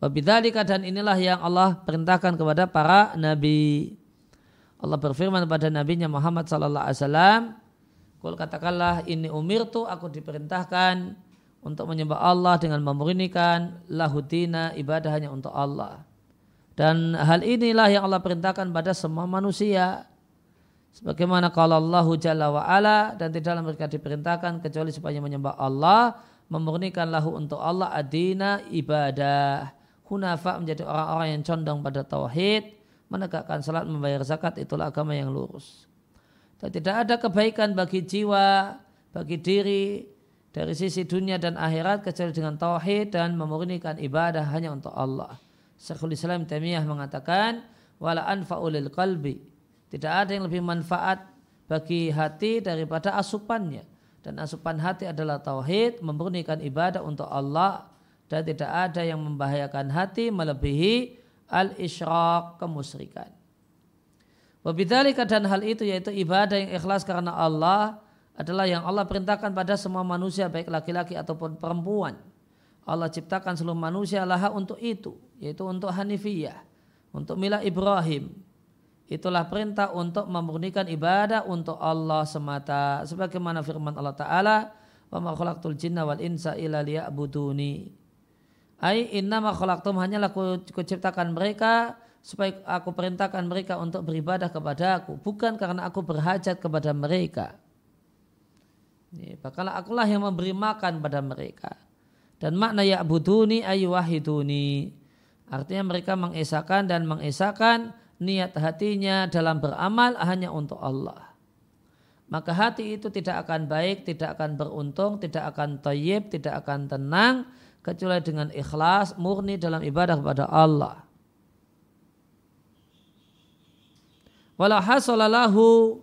Wa bidzalika, dan inilah yang Allah perintahkan kepada para nabi. Allah berfirman kepada nabinya Muhammad sallallahu alaihi wasallam, "Qul, katakanlah, inni umirtu, aku diperintahkan untuk menyembah Allah dengan memurnikan lahudina, ibadah hanya untuk Allah." Dan hal inilah yang Allah perintahkan pada semua manusia. Sebagaimana qala Allahu jalla wa ala, dan tidaklah mereka diperintahkan kecuali supaya menyembah Allah, memurnikan lahu untuk Allah adina, ibadah. Hunafa, menjadi orang-orang yang condong pada tauhid, menegakkan salat, membayar zakat, itulah agama yang lurus. Dan tidak ada kebaikan bagi jiwa, bagi diri, dari sisi dunia dan akhirat, kecuali dengan tauhid dan memurnikan ibadah hanya untuk Allah. Syekhul Islam Taimiyah mengatakan, wala anfa'ulil qalbi, tidak ada yang lebih manfaat bagi hati daripada asupannya. Dan asupan hati adalah tauhid, memurnikan ibadah untuk Allah, dan tidak ada yang membahayakan hati melebihi al-isyraq, kemusyrikan. Wa bidzalika, dan hal itu yaitu ibadah yang ikhlas karena Allah adalah yang Allah perintahkan pada semua manusia, baik laki-laki ataupun perempuan. Allah ciptakan seluruh manusia laha untuk itu, yaitu untuk Hanifiyah, untuk milah Ibrahim. Itulah perintah untuk memurnikan ibadah untuk Allah semata, sebagaimana firman Allah Ta'ala, wa ma khalaqtul jinna wal insa illa liya'buduni. Ai innama khalaqtum, hanyalah ku, ku ciptakan mereka supaya aku perintahkan mereka untuk beribadah kepada aku, bukan karena aku berhajat kepada mereka. Bahkanlah akulah yang memberi makan pada mereka. Dan makna ya'buduni ayu wahiduni, artinya mereka mengesakan dan mengesakan niat hatinya dalam beramal hanya untuk Allah. Maka hati itu tidak akan baik, tidak akan beruntung, tidak akan thayyib, tidak akan tenang, kecuali dengan ikhlas, murni dalam ibadah kepada Allah. Wala hasolalahu,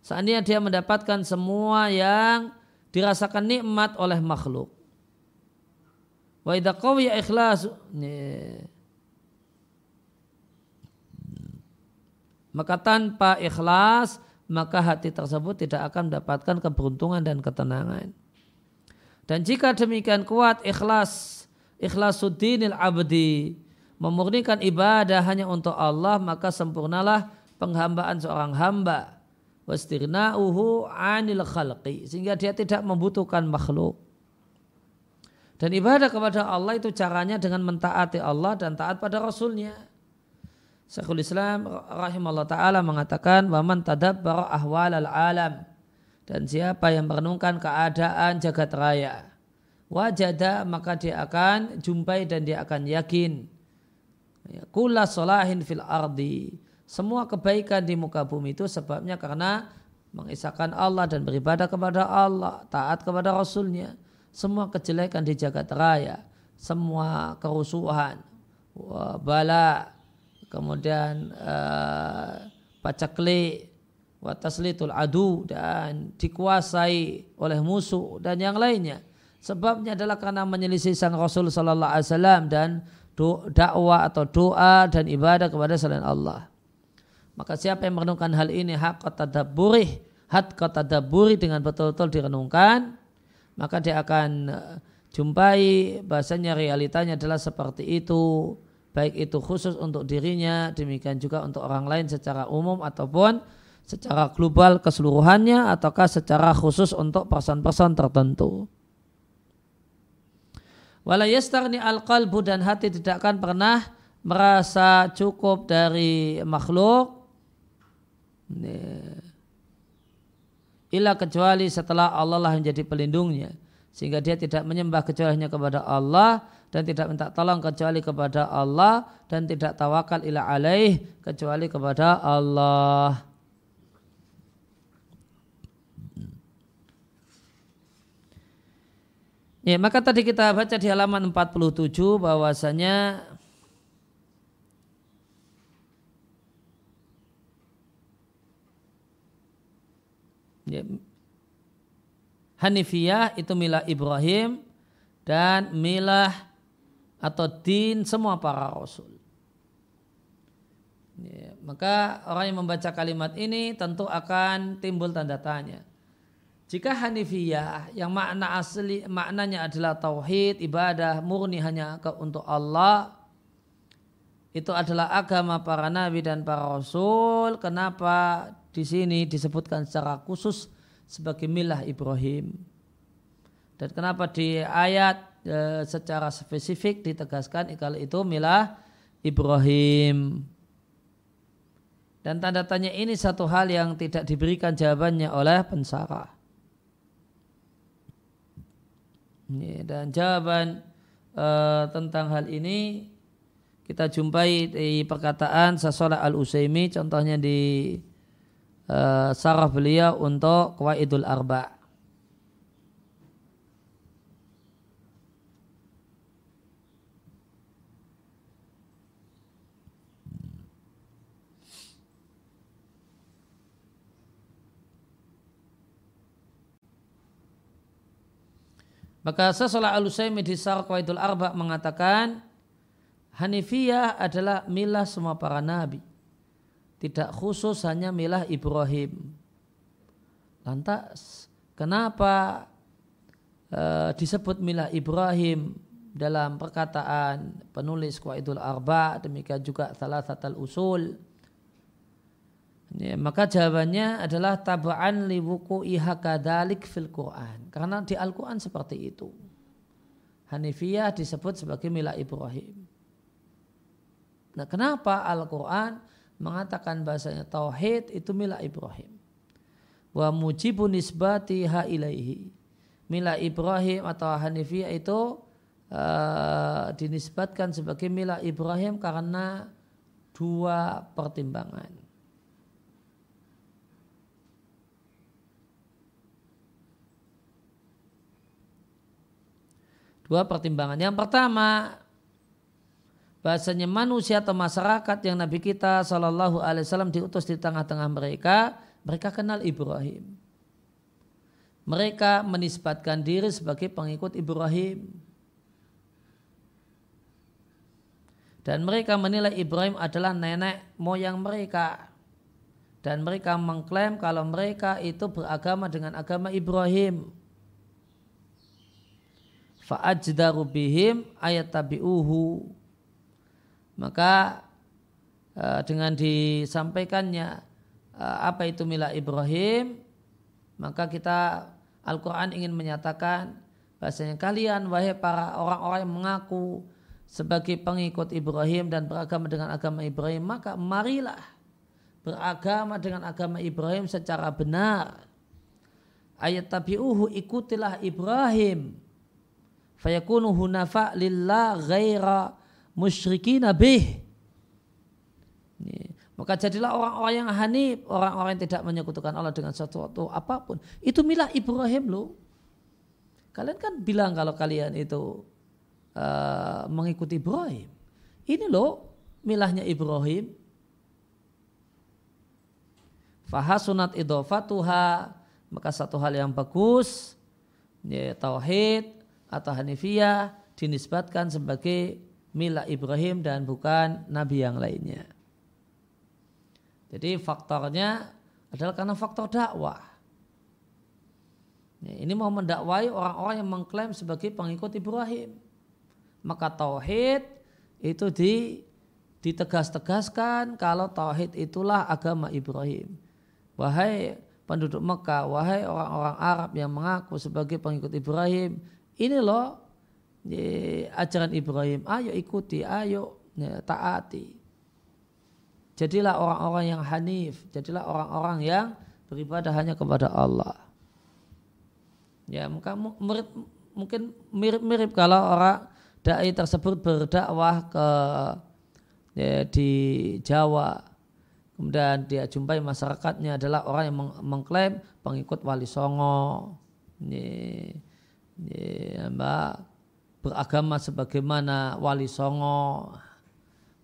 seandainya dia mendapatkan semua yang dirasakan nikmat oleh makhluk. Wa idza qawiya ikhlasu, maka tanpa ikhlas, maka hati tersebut tidak akan mendapatkan keberuntungan dan ketenangan. Dan jika demikian kuat ikhlas, ikhlasuddinil abdi, memurnikan ibadah hanya untuk Allah, maka sempurnalah penghambaan seorang hamba. Wastirna'uhu anil khalqi, sehingga dia tidak membutuhkan makhluk. Dan ibadah kepada Allah itu caranya dengan mentaati Allah dan taat pada Rasulnya. Syekhul Islam rahimahullah ta'ala mengatakan, waman tadabbara ahwal al-alam, dan siapa yang merenungkan keadaan jagat raya, wajada, maka dia akan jumpai dan dia akan yakin, kula solahin fil ardi, semua kebaikan di muka bumi itu sebabnya karena mengisahkan Allah dan beribadah kepada Allah, taat kepada Rasulnya. Semua kejelekan di jagat raya, semua kerusuhan, bala, kemudian uh, pacakli, wataslitul adu, dan dikuasai oleh musuh dan yang lainnya. Sebabnya adalah karena menyelisih sang Rasul Sallallahu Alaihi Wasallam dan dakwah atau doa dan ibadah kepada selain Allah. Maka siapa yang merenungkan hal ini, hak tadabburih, hak tadabburih, dengan betul-betul direnungkan, maka dia akan jumpai bahasanya realitanya adalah seperti itu, baik itu khusus untuk dirinya, demikian juga untuk orang lain secara umum ataupun secara global keseluruhannya, ataukah secara khusus untuk person-person tertentu. Wala yastarni al-qalbu, dan hati tidak akan pernah merasa cukup dari makhluk, illa kecuali setelah Allah lah menjadi pelindungnya, sehingga dia tidak menyembah kecuali hanya kepada Allah, dan tidak minta tolong kecuali kepada Allah, dan tidak tawakal illa alaih kecuali kepada Allah. Ya, maka tadi kita baca di halaman empat puluh tujuh bahwasanya ya, Hanifiyah itu milah Ibrahim dan milah atau din semua para rasul. Ya, maka orang yang membaca kalimat ini tentu akan timbul tanda tanya. Jika Hanifiyah yang makna asli maknanya adalah tauhid, ibadah murni hanya untuk Allah, itu adalah agama para nabi dan para rasul, kenapa di sini disebutkan secara khusus sebagai milah Ibrahim? Dan kenapa di ayat e, secara spesifik ditegaskan kalau itu milah Ibrahim? Dan tanda tanya ini satu hal yang tidak diberikan jawabannya oleh pensarah. Dan jawaban e, tentang hal ini kita jumpai di perkataan Syekh Salah Al-Syekh, contohnya di Uh, sarah beliau untuk Qawaidul Arba. Maka Syekh Salah Al-Utsaimin di sarah Qawaidul Arba mengatakan Hanifiyah adalah milah semua para nabi, tidak khusus hanya milah Ibrahim. Lantas kenapa e, disebut milah Ibrahim dalam perkataan penulis Qawaidul Arba, demikian juga Syaikh Al-Utsaimin? Ya, maka jawabannya adalah taba'an liwuku'i hakadalik fil Qur'an, karena di Al-Quran seperti itu. Hanifiyah disebut sebagai Mila Ibrahim. Nah, kenapa Al-Quran mengatakan bahasanya Tauhid itu Mila Ibrahim? Wa mujibu nisbati ha ilaihi. Mila Ibrahim atau Hanifiyah itu uh, dinisbatkan sebagai Mila Ibrahim karena dua pertimbangan. Dua pertimbangan. Yang pertama, bahasanya manusia atau masyarakat yang Nabi kita Shallallahu Alaihi Wasallam diutus di tengah-tengah mereka, mereka kenal Ibrahim. Mereka menisbatkan diri sebagai pengikut Ibrahim. Dan mereka menilai Ibrahim adalah nenek moyang mereka. Dan mereka mengklaim kalau mereka itu beragama dengan agama Ibrahim. Fa'ajdaru bihim ayatabi'uhu. Maka dengan disampaikannya apa itu Mila Ibrahim, maka kita Al-Quran ingin menyatakan bahasanya kalian wahai para orang-orang yang mengaku sebagai pengikut Ibrahim dan beragama dengan agama Ibrahim, maka marilah beragama dengan agama Ibrahim secara benar. Ayatabi'uhu, ikutilah Ibrahim. Fayakunu hunafa lillah ghaira musyrikina bih. Maka jadilah orang-orang yang hanif, orang-orang yang tidak menyekutukan Allah dengan sesuatu apapun. Itu Mila Ibrahim loh. Kalian kan bilang kalau kalian itu uh, mengikuti Ibrahim. Ini loh milahnya Ibrahim. Fahasunat idhofatuha, maka satu hal yang bagus, ya, tauhid atau Hanifiyah dinisbatkan sebagai Mila Ibrahim dan bukan Nabi yang lainnya. Jadi faktornya adalah karena faktor dakwah. Ini mau mendakwai orang-orang yang mengklaim sebagai pengikut Ibrahim. Maka tauhid itu ditegas-tegaskan kalau tauhid itulah agama Ibrahim. Wahai penduduk Mekah, wahai orang-orang Arab yang mengaku sebagai pengikut Ibrahim, ini loh ya, ajaran Ibrahim, ayo ikuti, ayo ya, taati. Jadilah orang-orang yang hanif, jadilah orang-orang yang beribadah hanya kepada Allah. Ya, maka murid, mungkin mirip-mirip kalau orang dai tersebut berdakwah ke ya, di Jawa. Kemudian dia jumpai masyarakatnya adalah orang yang mengklaim pengikut Wali Songo. Ya, ya, mbak beragama sebagaimana Wali Songo,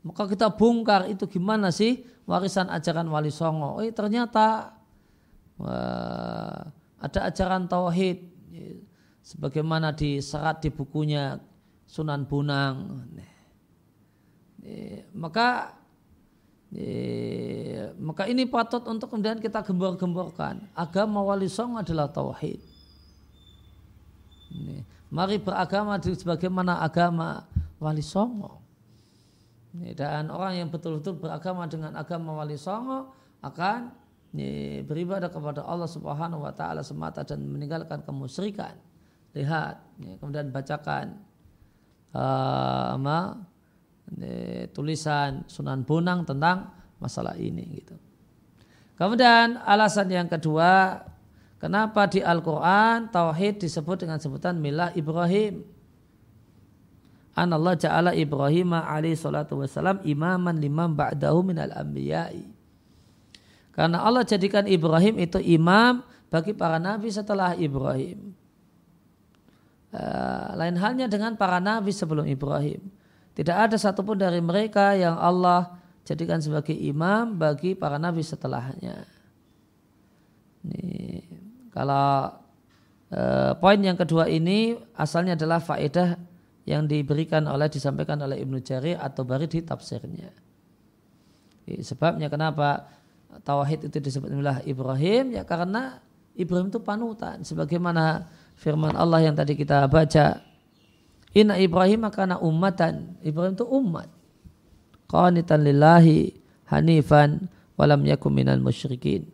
maka kita bongkar itu gimana sih warisan ajaran Wali Songo. Eh ternyata wah, ada ajaran tauhid ya, sebagaimana diserat di bukunya Sunan Bonang. Ya, maka ya, maka ini patut untuk kemudian kita gembor-gemborkan. Agama Wali Songo adalah tauhid. Mari beragama sebagaimana agama Wali Songo. Dan orang yang betul-betul beragama dengan agama Wali Songo akan beribadah kepada Allah Subhanahu Wa Taala semata dan meninggalkan kemusyrikan. Lihat, kemudian bacakan uh, ama, ini, tulisan Sunan Bonang tentang masalah ini. Gitu. Kemudian alasan yang kedua, kenapa di Al-Quran tauhid disebut dengan sebutan Milah Ibrahim? Anallah ja'ala Ibrahim alaihi salatu wassalam imaman liman ba'dahu minal anbiya'i. Karena Allah jadikan Ibrahim itu imam bagi para nabi setelah Ibrahim. Lain halnya dengan para nabi sebelum Ibrahim. Tidak ada satupun dari mereka yang Allah jadikan sebagai imam bagi para nabi setelahnya. Nih. Kalau eh, poin yang kedua ini asalnya adalah faedah yang diberikan oleh, disampaikan oleh Ibnu Jarir At-Tabari di tafsirnya. Sebabnya kenapa tauhid itu disebut Milah Ibrahim, ya karena Ibrahim itu panutan. Sebagaimana firman Allah yang tadi kita baca, Inna Ibrahim kana ummatan. Ibrahim itu umat. Qanitan lillahi hanifan walam yakum minal musyrikin.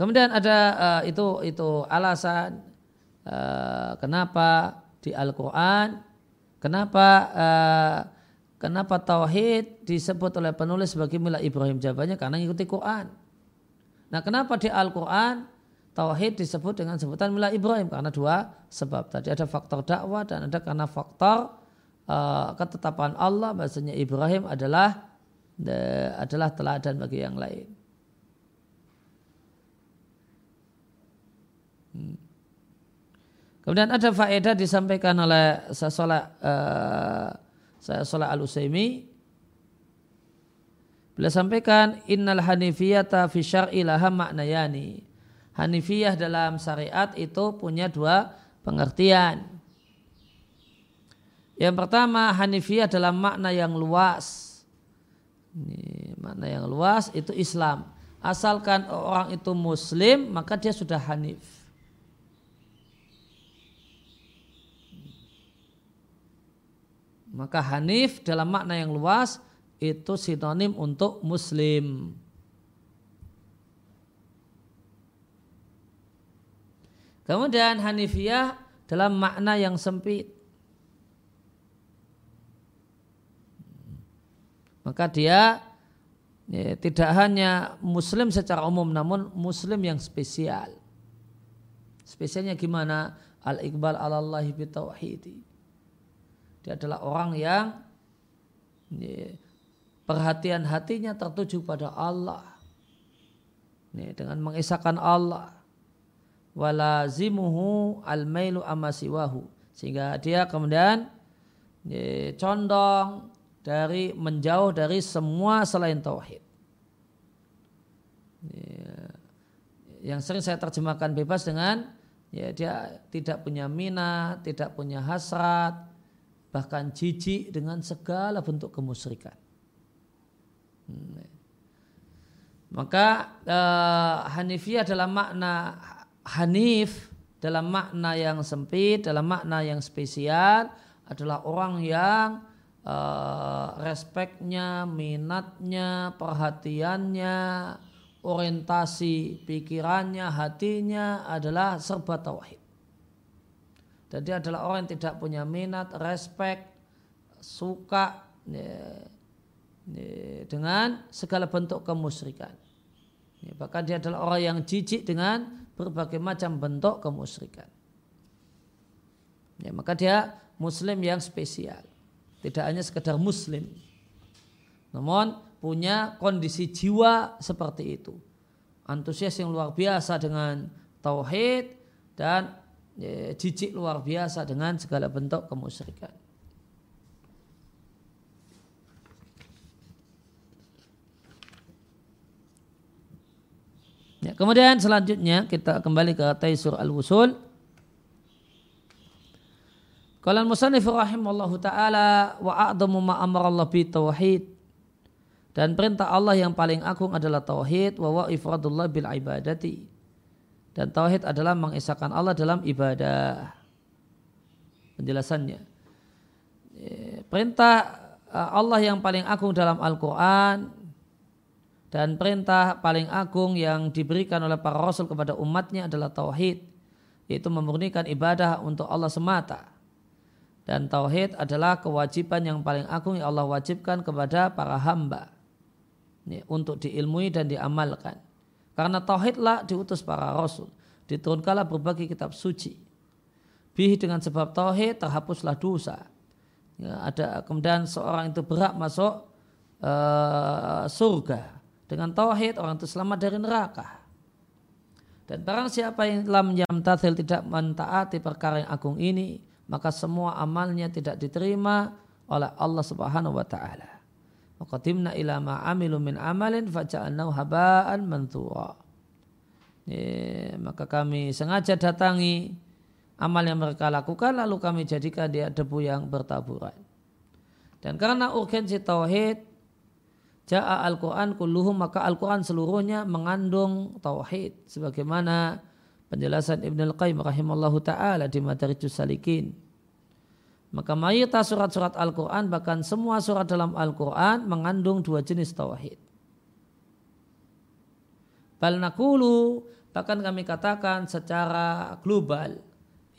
Kemudian ada uh, itu itu alasan uh, kenapa di Al-Quran, kenapa uh, kenapa tauhid disebut oleh penulis sebagai milah Ibrahim, jawabannya karena mengikuti Quran. Nah, kenapa di Al-Quran tauhid disebut dengan sebutan milah Ibrahim? Karena dua sebab tadi, ada faktor dakwah dan ada karena faktor uh, ketetapan Allah, bahasanya Ibrahim adalah de, adalah teladan bagi yang lain. Hmm. Kemudian ada faedah disampaikan oleh Syekh Salah uh, Syekh Salah Al-Utsaimin, beliau sampaikan innal hanifiyata fi syar'i laha maknayani. Hanifiyah dalam syariat itu punya dua pengertian. Yang pertama, hanifiyah dalam makna yang luas. Ini, makna yang luas itu Islam. Asalkan orang itu muslim, maka dia sudah hanif. Maka hanif dalam makna yang luas itu sinonim untuk muslim. Kemudian hanifiyah dalam makna yang sempit. Maka dia ya, tidak hanya muslim secara umum, namun muslim yang spesial. Spesialnya gimana? Al-iqbal alallahi bitauhidi. Dia adalah orang yang ini, perhatian hatinya tertuju pada Allah. Ini, dengan mengisahkan Allah. Walazimuhu al-mailu amasiwahu. Sehingga dia kemudian ini, condong dari menjauh dari semua selain tauhid. Ini, yang sering saya terjemahkan bebas dengan ya, dia tidak punya minat, tidak punya hasrat, bahkan jijik dengan segala bentuk kemusyrikan. Hmm. Maka eh, hanifiyah dalam makna hanif, dalam makna yang sempit, dalam makna yang spesial, adalah orang yang eh, respeknya, minatnya, perhatiannya, orientasi pikirannya, hatinya adalah serba tauhid. Dan dia adalah orang yang tidak punya minat, respek, suka ya, ya, dengan segala bentuk kemusyrikan. Ya, bahkan dia adalah orang yang jijik dengan berbagai macam bentuk kemusyrikan. Ya, maka dia muslim yang spesial. Tidak hanya sekedar muslim, namun punya kondisi jiwa seperti itu. Antusias yang luar biasa dengan tauhid dan ya, jijik luar biasa dengan segala bentuk kemusyrikan. Ya, kemudian selanjutnya kita kembali ke Taisir l-usul. Qala al-musannif rahimallahu ta'ala wa a'dhamu ma amara Allah bi tauhid. Dan perintah Allah yang paling agung adalah tauhid, wa ifradullah bil ibadati. Dan tauhid adalah mengesahkan Allah dalam ibadah. Penjelasannya, perintah Allah yang paling agung dalam Al-Quran dan perintah paling agung yang diberikan oleh para rasul kepada umatnya adalah tauhid, yaitu memurnikan ibadah untuk Allah semata. Dan tauhid adalah kewajiban yang paling agung yang Allah wajibkan kepada para hamba untuk diilmui dan diamalkan. Karena tauhidlah diutus para rasul, diturunkanlah berbagai kitab suci. Bihi dengan sebab tauhid terhapuslah dosa. Ya, ada kemudian seorang itu berhak masuk uh, surga. Dengan tauhid orang itu selamat dari neraka. Dan barang siapa yang lam yamtathil, tidak mentaati perkara yang agung ini, maka semua amalnya tidak diterima oleh Allah Subhanahu wa taala. Waqadimna ila ma amilu min amalin faja'alnahu haba'an manthura. Maka kami sengaja datangi amal yang mereka lakukan, lalu kami jadikan dia debu yang bertaburan. Dan karena urgensi tauhid, ja'a al-Quran kulluhu, maka Al-Quran seluruhnya mengandung tauhid. Sebagaimana penjelasan Ibnu Al-Qayyim rahimallahu ta'ala di Madarijus Salikin. Maka mayoritas surat-surat Al-Quran, bahkan semua surat dalam Al-Quran mengandung dua jenis tauhid. Bal naqulu Bahkan kami katakan secara global,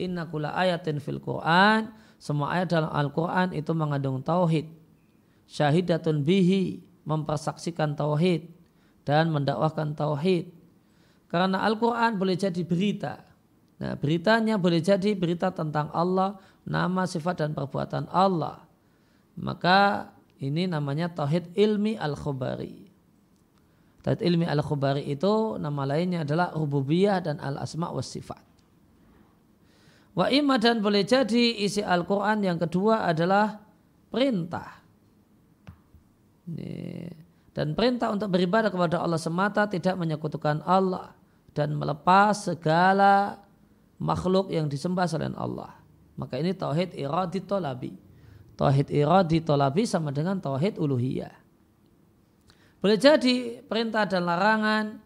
inna kulla ayatin fil Qur'an, semua ayat dalam Al-Qur'an itu mengandung tauhid. Syahidatun bihi, mempersaksikan tauhid dan mendakwahkan tauhid. Karena Al-Qur'an boleh jadi berita. Nah, beritanya boleh jadi berita tentang Allah, nama, sifat dan perbuatan Allah. Maka ini namanya tauhid ilmi al-khubari. Tauhid ilmi al-khubari itu nama lainnya adalah rububiyah dan al-asma wa sifat. Wa imma, dan boleh jadi isi Al-Quran yang kedua adalah perintah. Dan perintah untuk beribadah kepada Allah semata, tidak menyekutukan Allah, dan melepas segala makhluk yang disembah selain Allah. Maka ini tauhid iradi tolabi. Tauhid iradi tolabi sama dengan tauhid uluhiyah. Boleh jadi perintah dan larangan,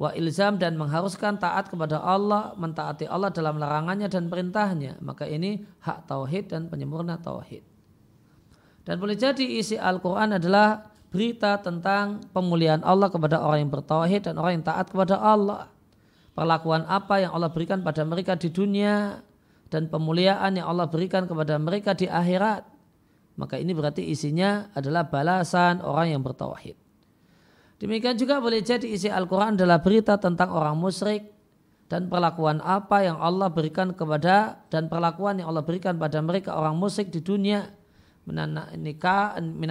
wa ilzam, dan mengharuskan taat kepada Allah, mentaati Allah dalam larangannya dan perintahnya. Maka ini hak tauhid dan penyempurna tauhid. Dan boleh jadi isi Al-Quran adalah berita tentang pemuliaan Allah kepada orang yang bertauhid dan orang yang taat kepada Allah. Perlakuan apa yang Allah berikan pada mereka di dunia dan pemuliaan yang Allah berikan kepada mereka di akhirat. Maka ini berarti isinya adalah balasan orang yang bertauhid. Demikian juga boleh jadi isi Al-Quran adalah berita tentang orang musyrik dan perlakuan apa yang Allah berikan kepada dan perlakuan yang Allah berikan pada mereka orang musyrik di dunia, minan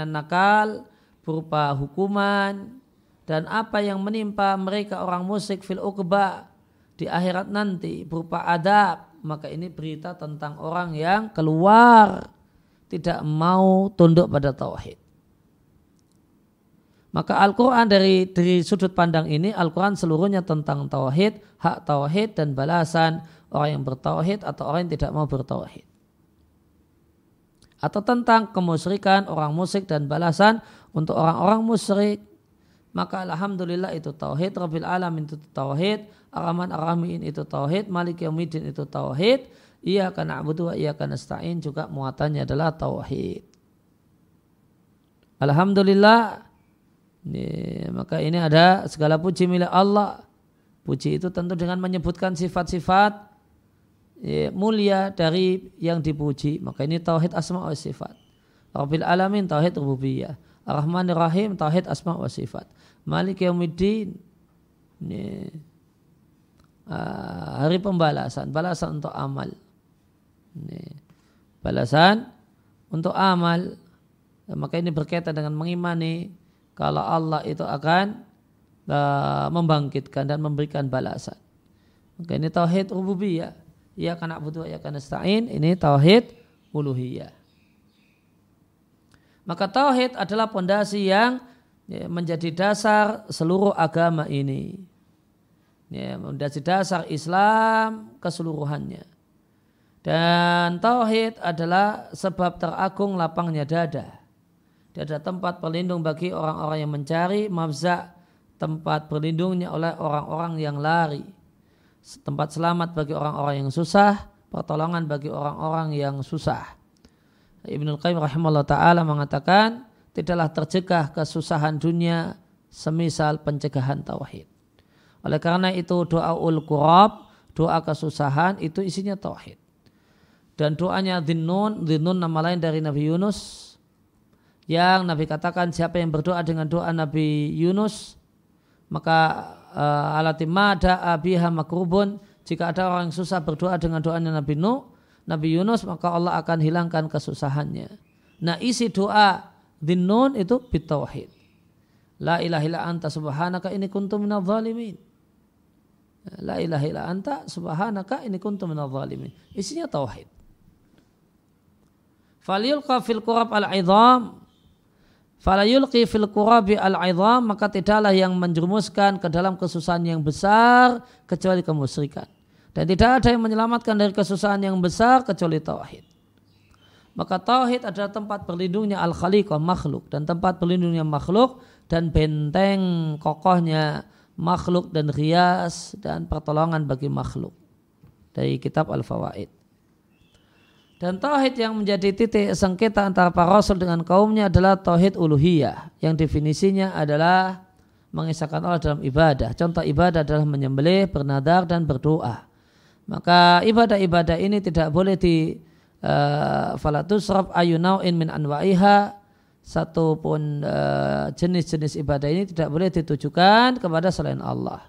nakal, berupa hukuman, dan apa yang menimpa mereka orang musyrik fil uqba, di akhirat nanti berupa adab. Maka ini berita tentang orang yang keluar tidak mau tunduk pada tauhid. Maka Al-Quran dari, dari sudut pandang ini, Al-Quran seluruhnya tentang tauhid, hak tauhid dan balasan orang yang bertauhid atau orang yang tidak mau bertauhid. Atau tentang kemusyrikan orang musyrik dan balasan untuk orang-orang musyrik. Maka alhamdulillah itu tauhid, Rabbil Alamin itu tauhid, Ar-Rahman Ar-Rahim itu tauhid, Malik Yaumiddin itu tauhid, Iyyaka na'budu wa iyyaka nasta'in juga muatannya adalah tauhid. Alhamdulillah. Ini, maka ini ada segala puji milik Allah. Puji itu tentu dengan menyebutkan sifat-sifat ya, mulia dari yang dipuji. Maka ini tauhid asma wa sifat. Rabbil Alamin tauhid rububiyah, Ar-Rahman Ar-Rahim tauhid asma wa sifat, Malik Yaumiddin ya, hari pembalasan, balasan untuk amal ya, balasan untuk amal ya, maka ini berkaitan dengan mengimani kalau Allah itu akan uh, membangkitkan dan memberikan balasan. Maka ini tauhid rububiyah. Ya kana abdu ya kana nasta'in. Ini tauhid uluhiyah. Maka tauhid adalah pondasi yang ya, menjadi dasar seluruh agama ini. Ya, menjadi dasar Islam keseluruhannya. Dan tauhid adalah sebab teragung lapangnya dada. Ada tempat berlindung bagi orang-orang yang mencari mafza, tempat berlindungnya oleh orang-orang yang lari, tempat selamat bagi orang-orang yang susah, pertolongan bagi orang-orang yang susah. Ibnu Al-Qayyim rahimahullah ta'ala mengatakan, tidaklah tercegah kesusahan dunia semisal pencegahan tauhid. Oleh karena itu doa ul-qurab, doa kesusahan itu isinya tauhid. Dan doanya Dhinnun, Dhinnun nama lain dari Nabi Yunus, yang Nabi katakan siapa yang berdoa dengan doa Nabi Yunus, maka uh, alatima da'a biha makrubun, jika ada orang yang susah berdoa dengan doanya Nabi Nuh, Nabi Yunus, maka Allah akan hilangkan kesusahannya. Nah, isi doa Dhinnun itu bitauhid. La ilaha illa anta subhanaka inni kuntu minadh dhalimin. La ilaha illa anta subhanaka inni kuntu minadh dhalimin. Isinya tauhid. Falyulqa fil qurab al-'idham, falayulqi fil qurabi al-'idham, maka tidaklah yang menjerumuskan ke dalam kesusahan yang besar kecuali kemusyrikan, dan tidak ada yang menyelamatkan dari kesusahan yang besar kecuali tauhid. Maka tauhid adalah tempat berlindungnya al-khaliq wa makhluk, dan tempat berlindungnya makhluk dan benteng kokohnya makhluk dan rias dan pertolongan bagi makhluk dari kitab Al-Fawaid. Dan tauhid yang menjadi titik sengketa antara para rasul dengan kaumnya adalah tauhid uluhiyah, yang definisinya adalah mengisahkan Allah dalam ibadah. Contoh ibadah adalah menyembelih, bernadar, dan berdoa. Maka ibadah-ibadah ini tidak boleh di uh, falatusraf ayunawin min anwa'iha, satu pun uh, jenis-jenis ibadah ini tidak boleh ditujukan kepada selain Allah.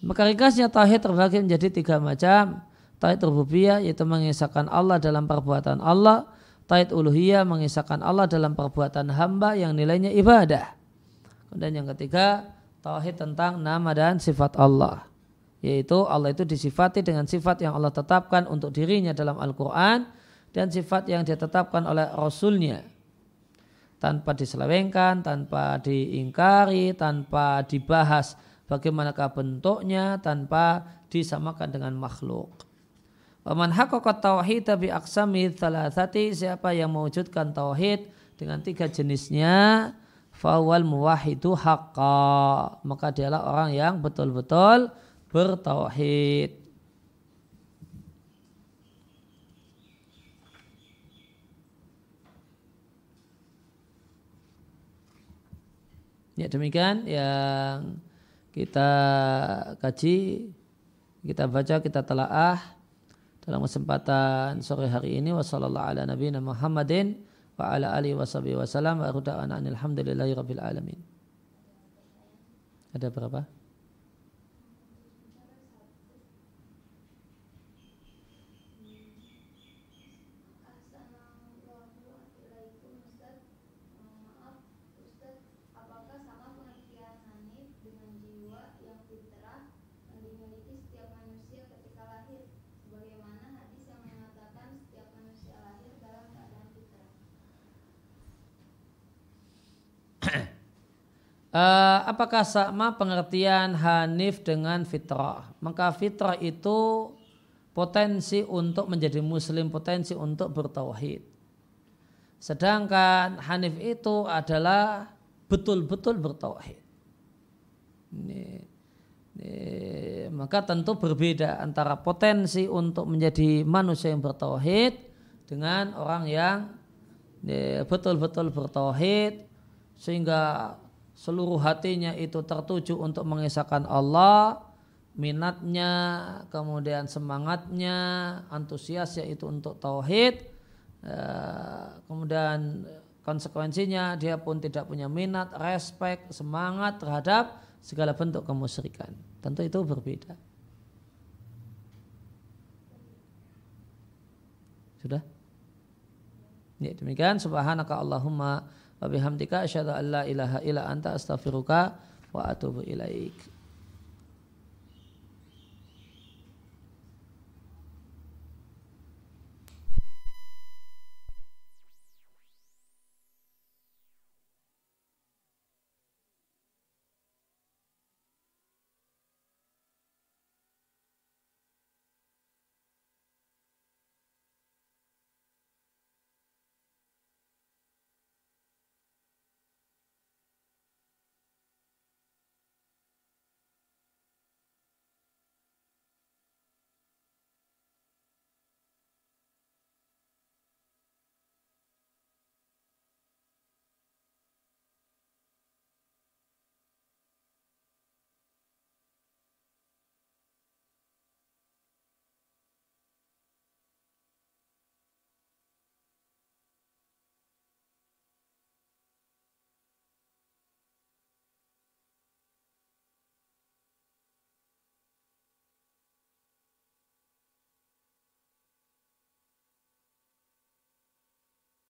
Maka ringkasnya tauhid terbagi menjadi tiga macam. Tauhid rububiyah yaitu mengisahkan Allah dalam perbuatan Allah. Tauhid uluhiyah mengisahkan Allah dalam perbuatan hamba yang nilainya ibadah. Dan yang ketiga, tauhid tentang nama dan sifat Allah, yaitu Allah itu disifati dengan sifat yang Allah tetapkan untuk dirinya dalam Al-Quran dan sifat yang ditetapkan oleh Rasulnya tanpa diselewengkan, tanpa diingkari, tanpa dibahas bagaimanakah bentuknya, tanpa disamakan dengan makhluk. Waman haqqaqat tauhid bi aqsami tsalatsati, siapa yang mewujudkan tauhid dengan tiga jenisnya, fawal muwahidu haqqa, maka dialah orang yang betul-betul bertauhid. Ya, demikian yang kita kaji, kita baca, kita telaah dalam kesempatan sore hari ini. Wassallallahu ala nabiyina Muhammadin wa ala alihi washabihi wasallam wa ruda'ana alhamdulillahi rabbil alamin. Ada berapa? Uh, apakah sama pengertian hanif dengan fitrah? Maka fitrah itu potensi untuk menjadi muslim, potensi untuk bertauhid. Sedangkan hanif itu adalah betul-betul bertauhid. Ini, ini, maka tentu berbeda antara potensi untuk menjadi manusia yang bertauhid dengan orang yang ini, betul-betul bertauhid sehingga seluruh hatinya itu tertuju untuk mengesahkan Allah, minatnya, kemudian semangatnya, antusiasnya itu untuk tauhid, kemudian konsekuensinya dia pun tidak punya minat, respek, semangat terhadap segala bentuk kemusyrikan. Tentu itu berbeda. Sudah? Ya, demikian. Subhanaka Allahumma wa bihamdika asyhadu an la ilaha illa anta astaghfiruka wa atubu ilaik.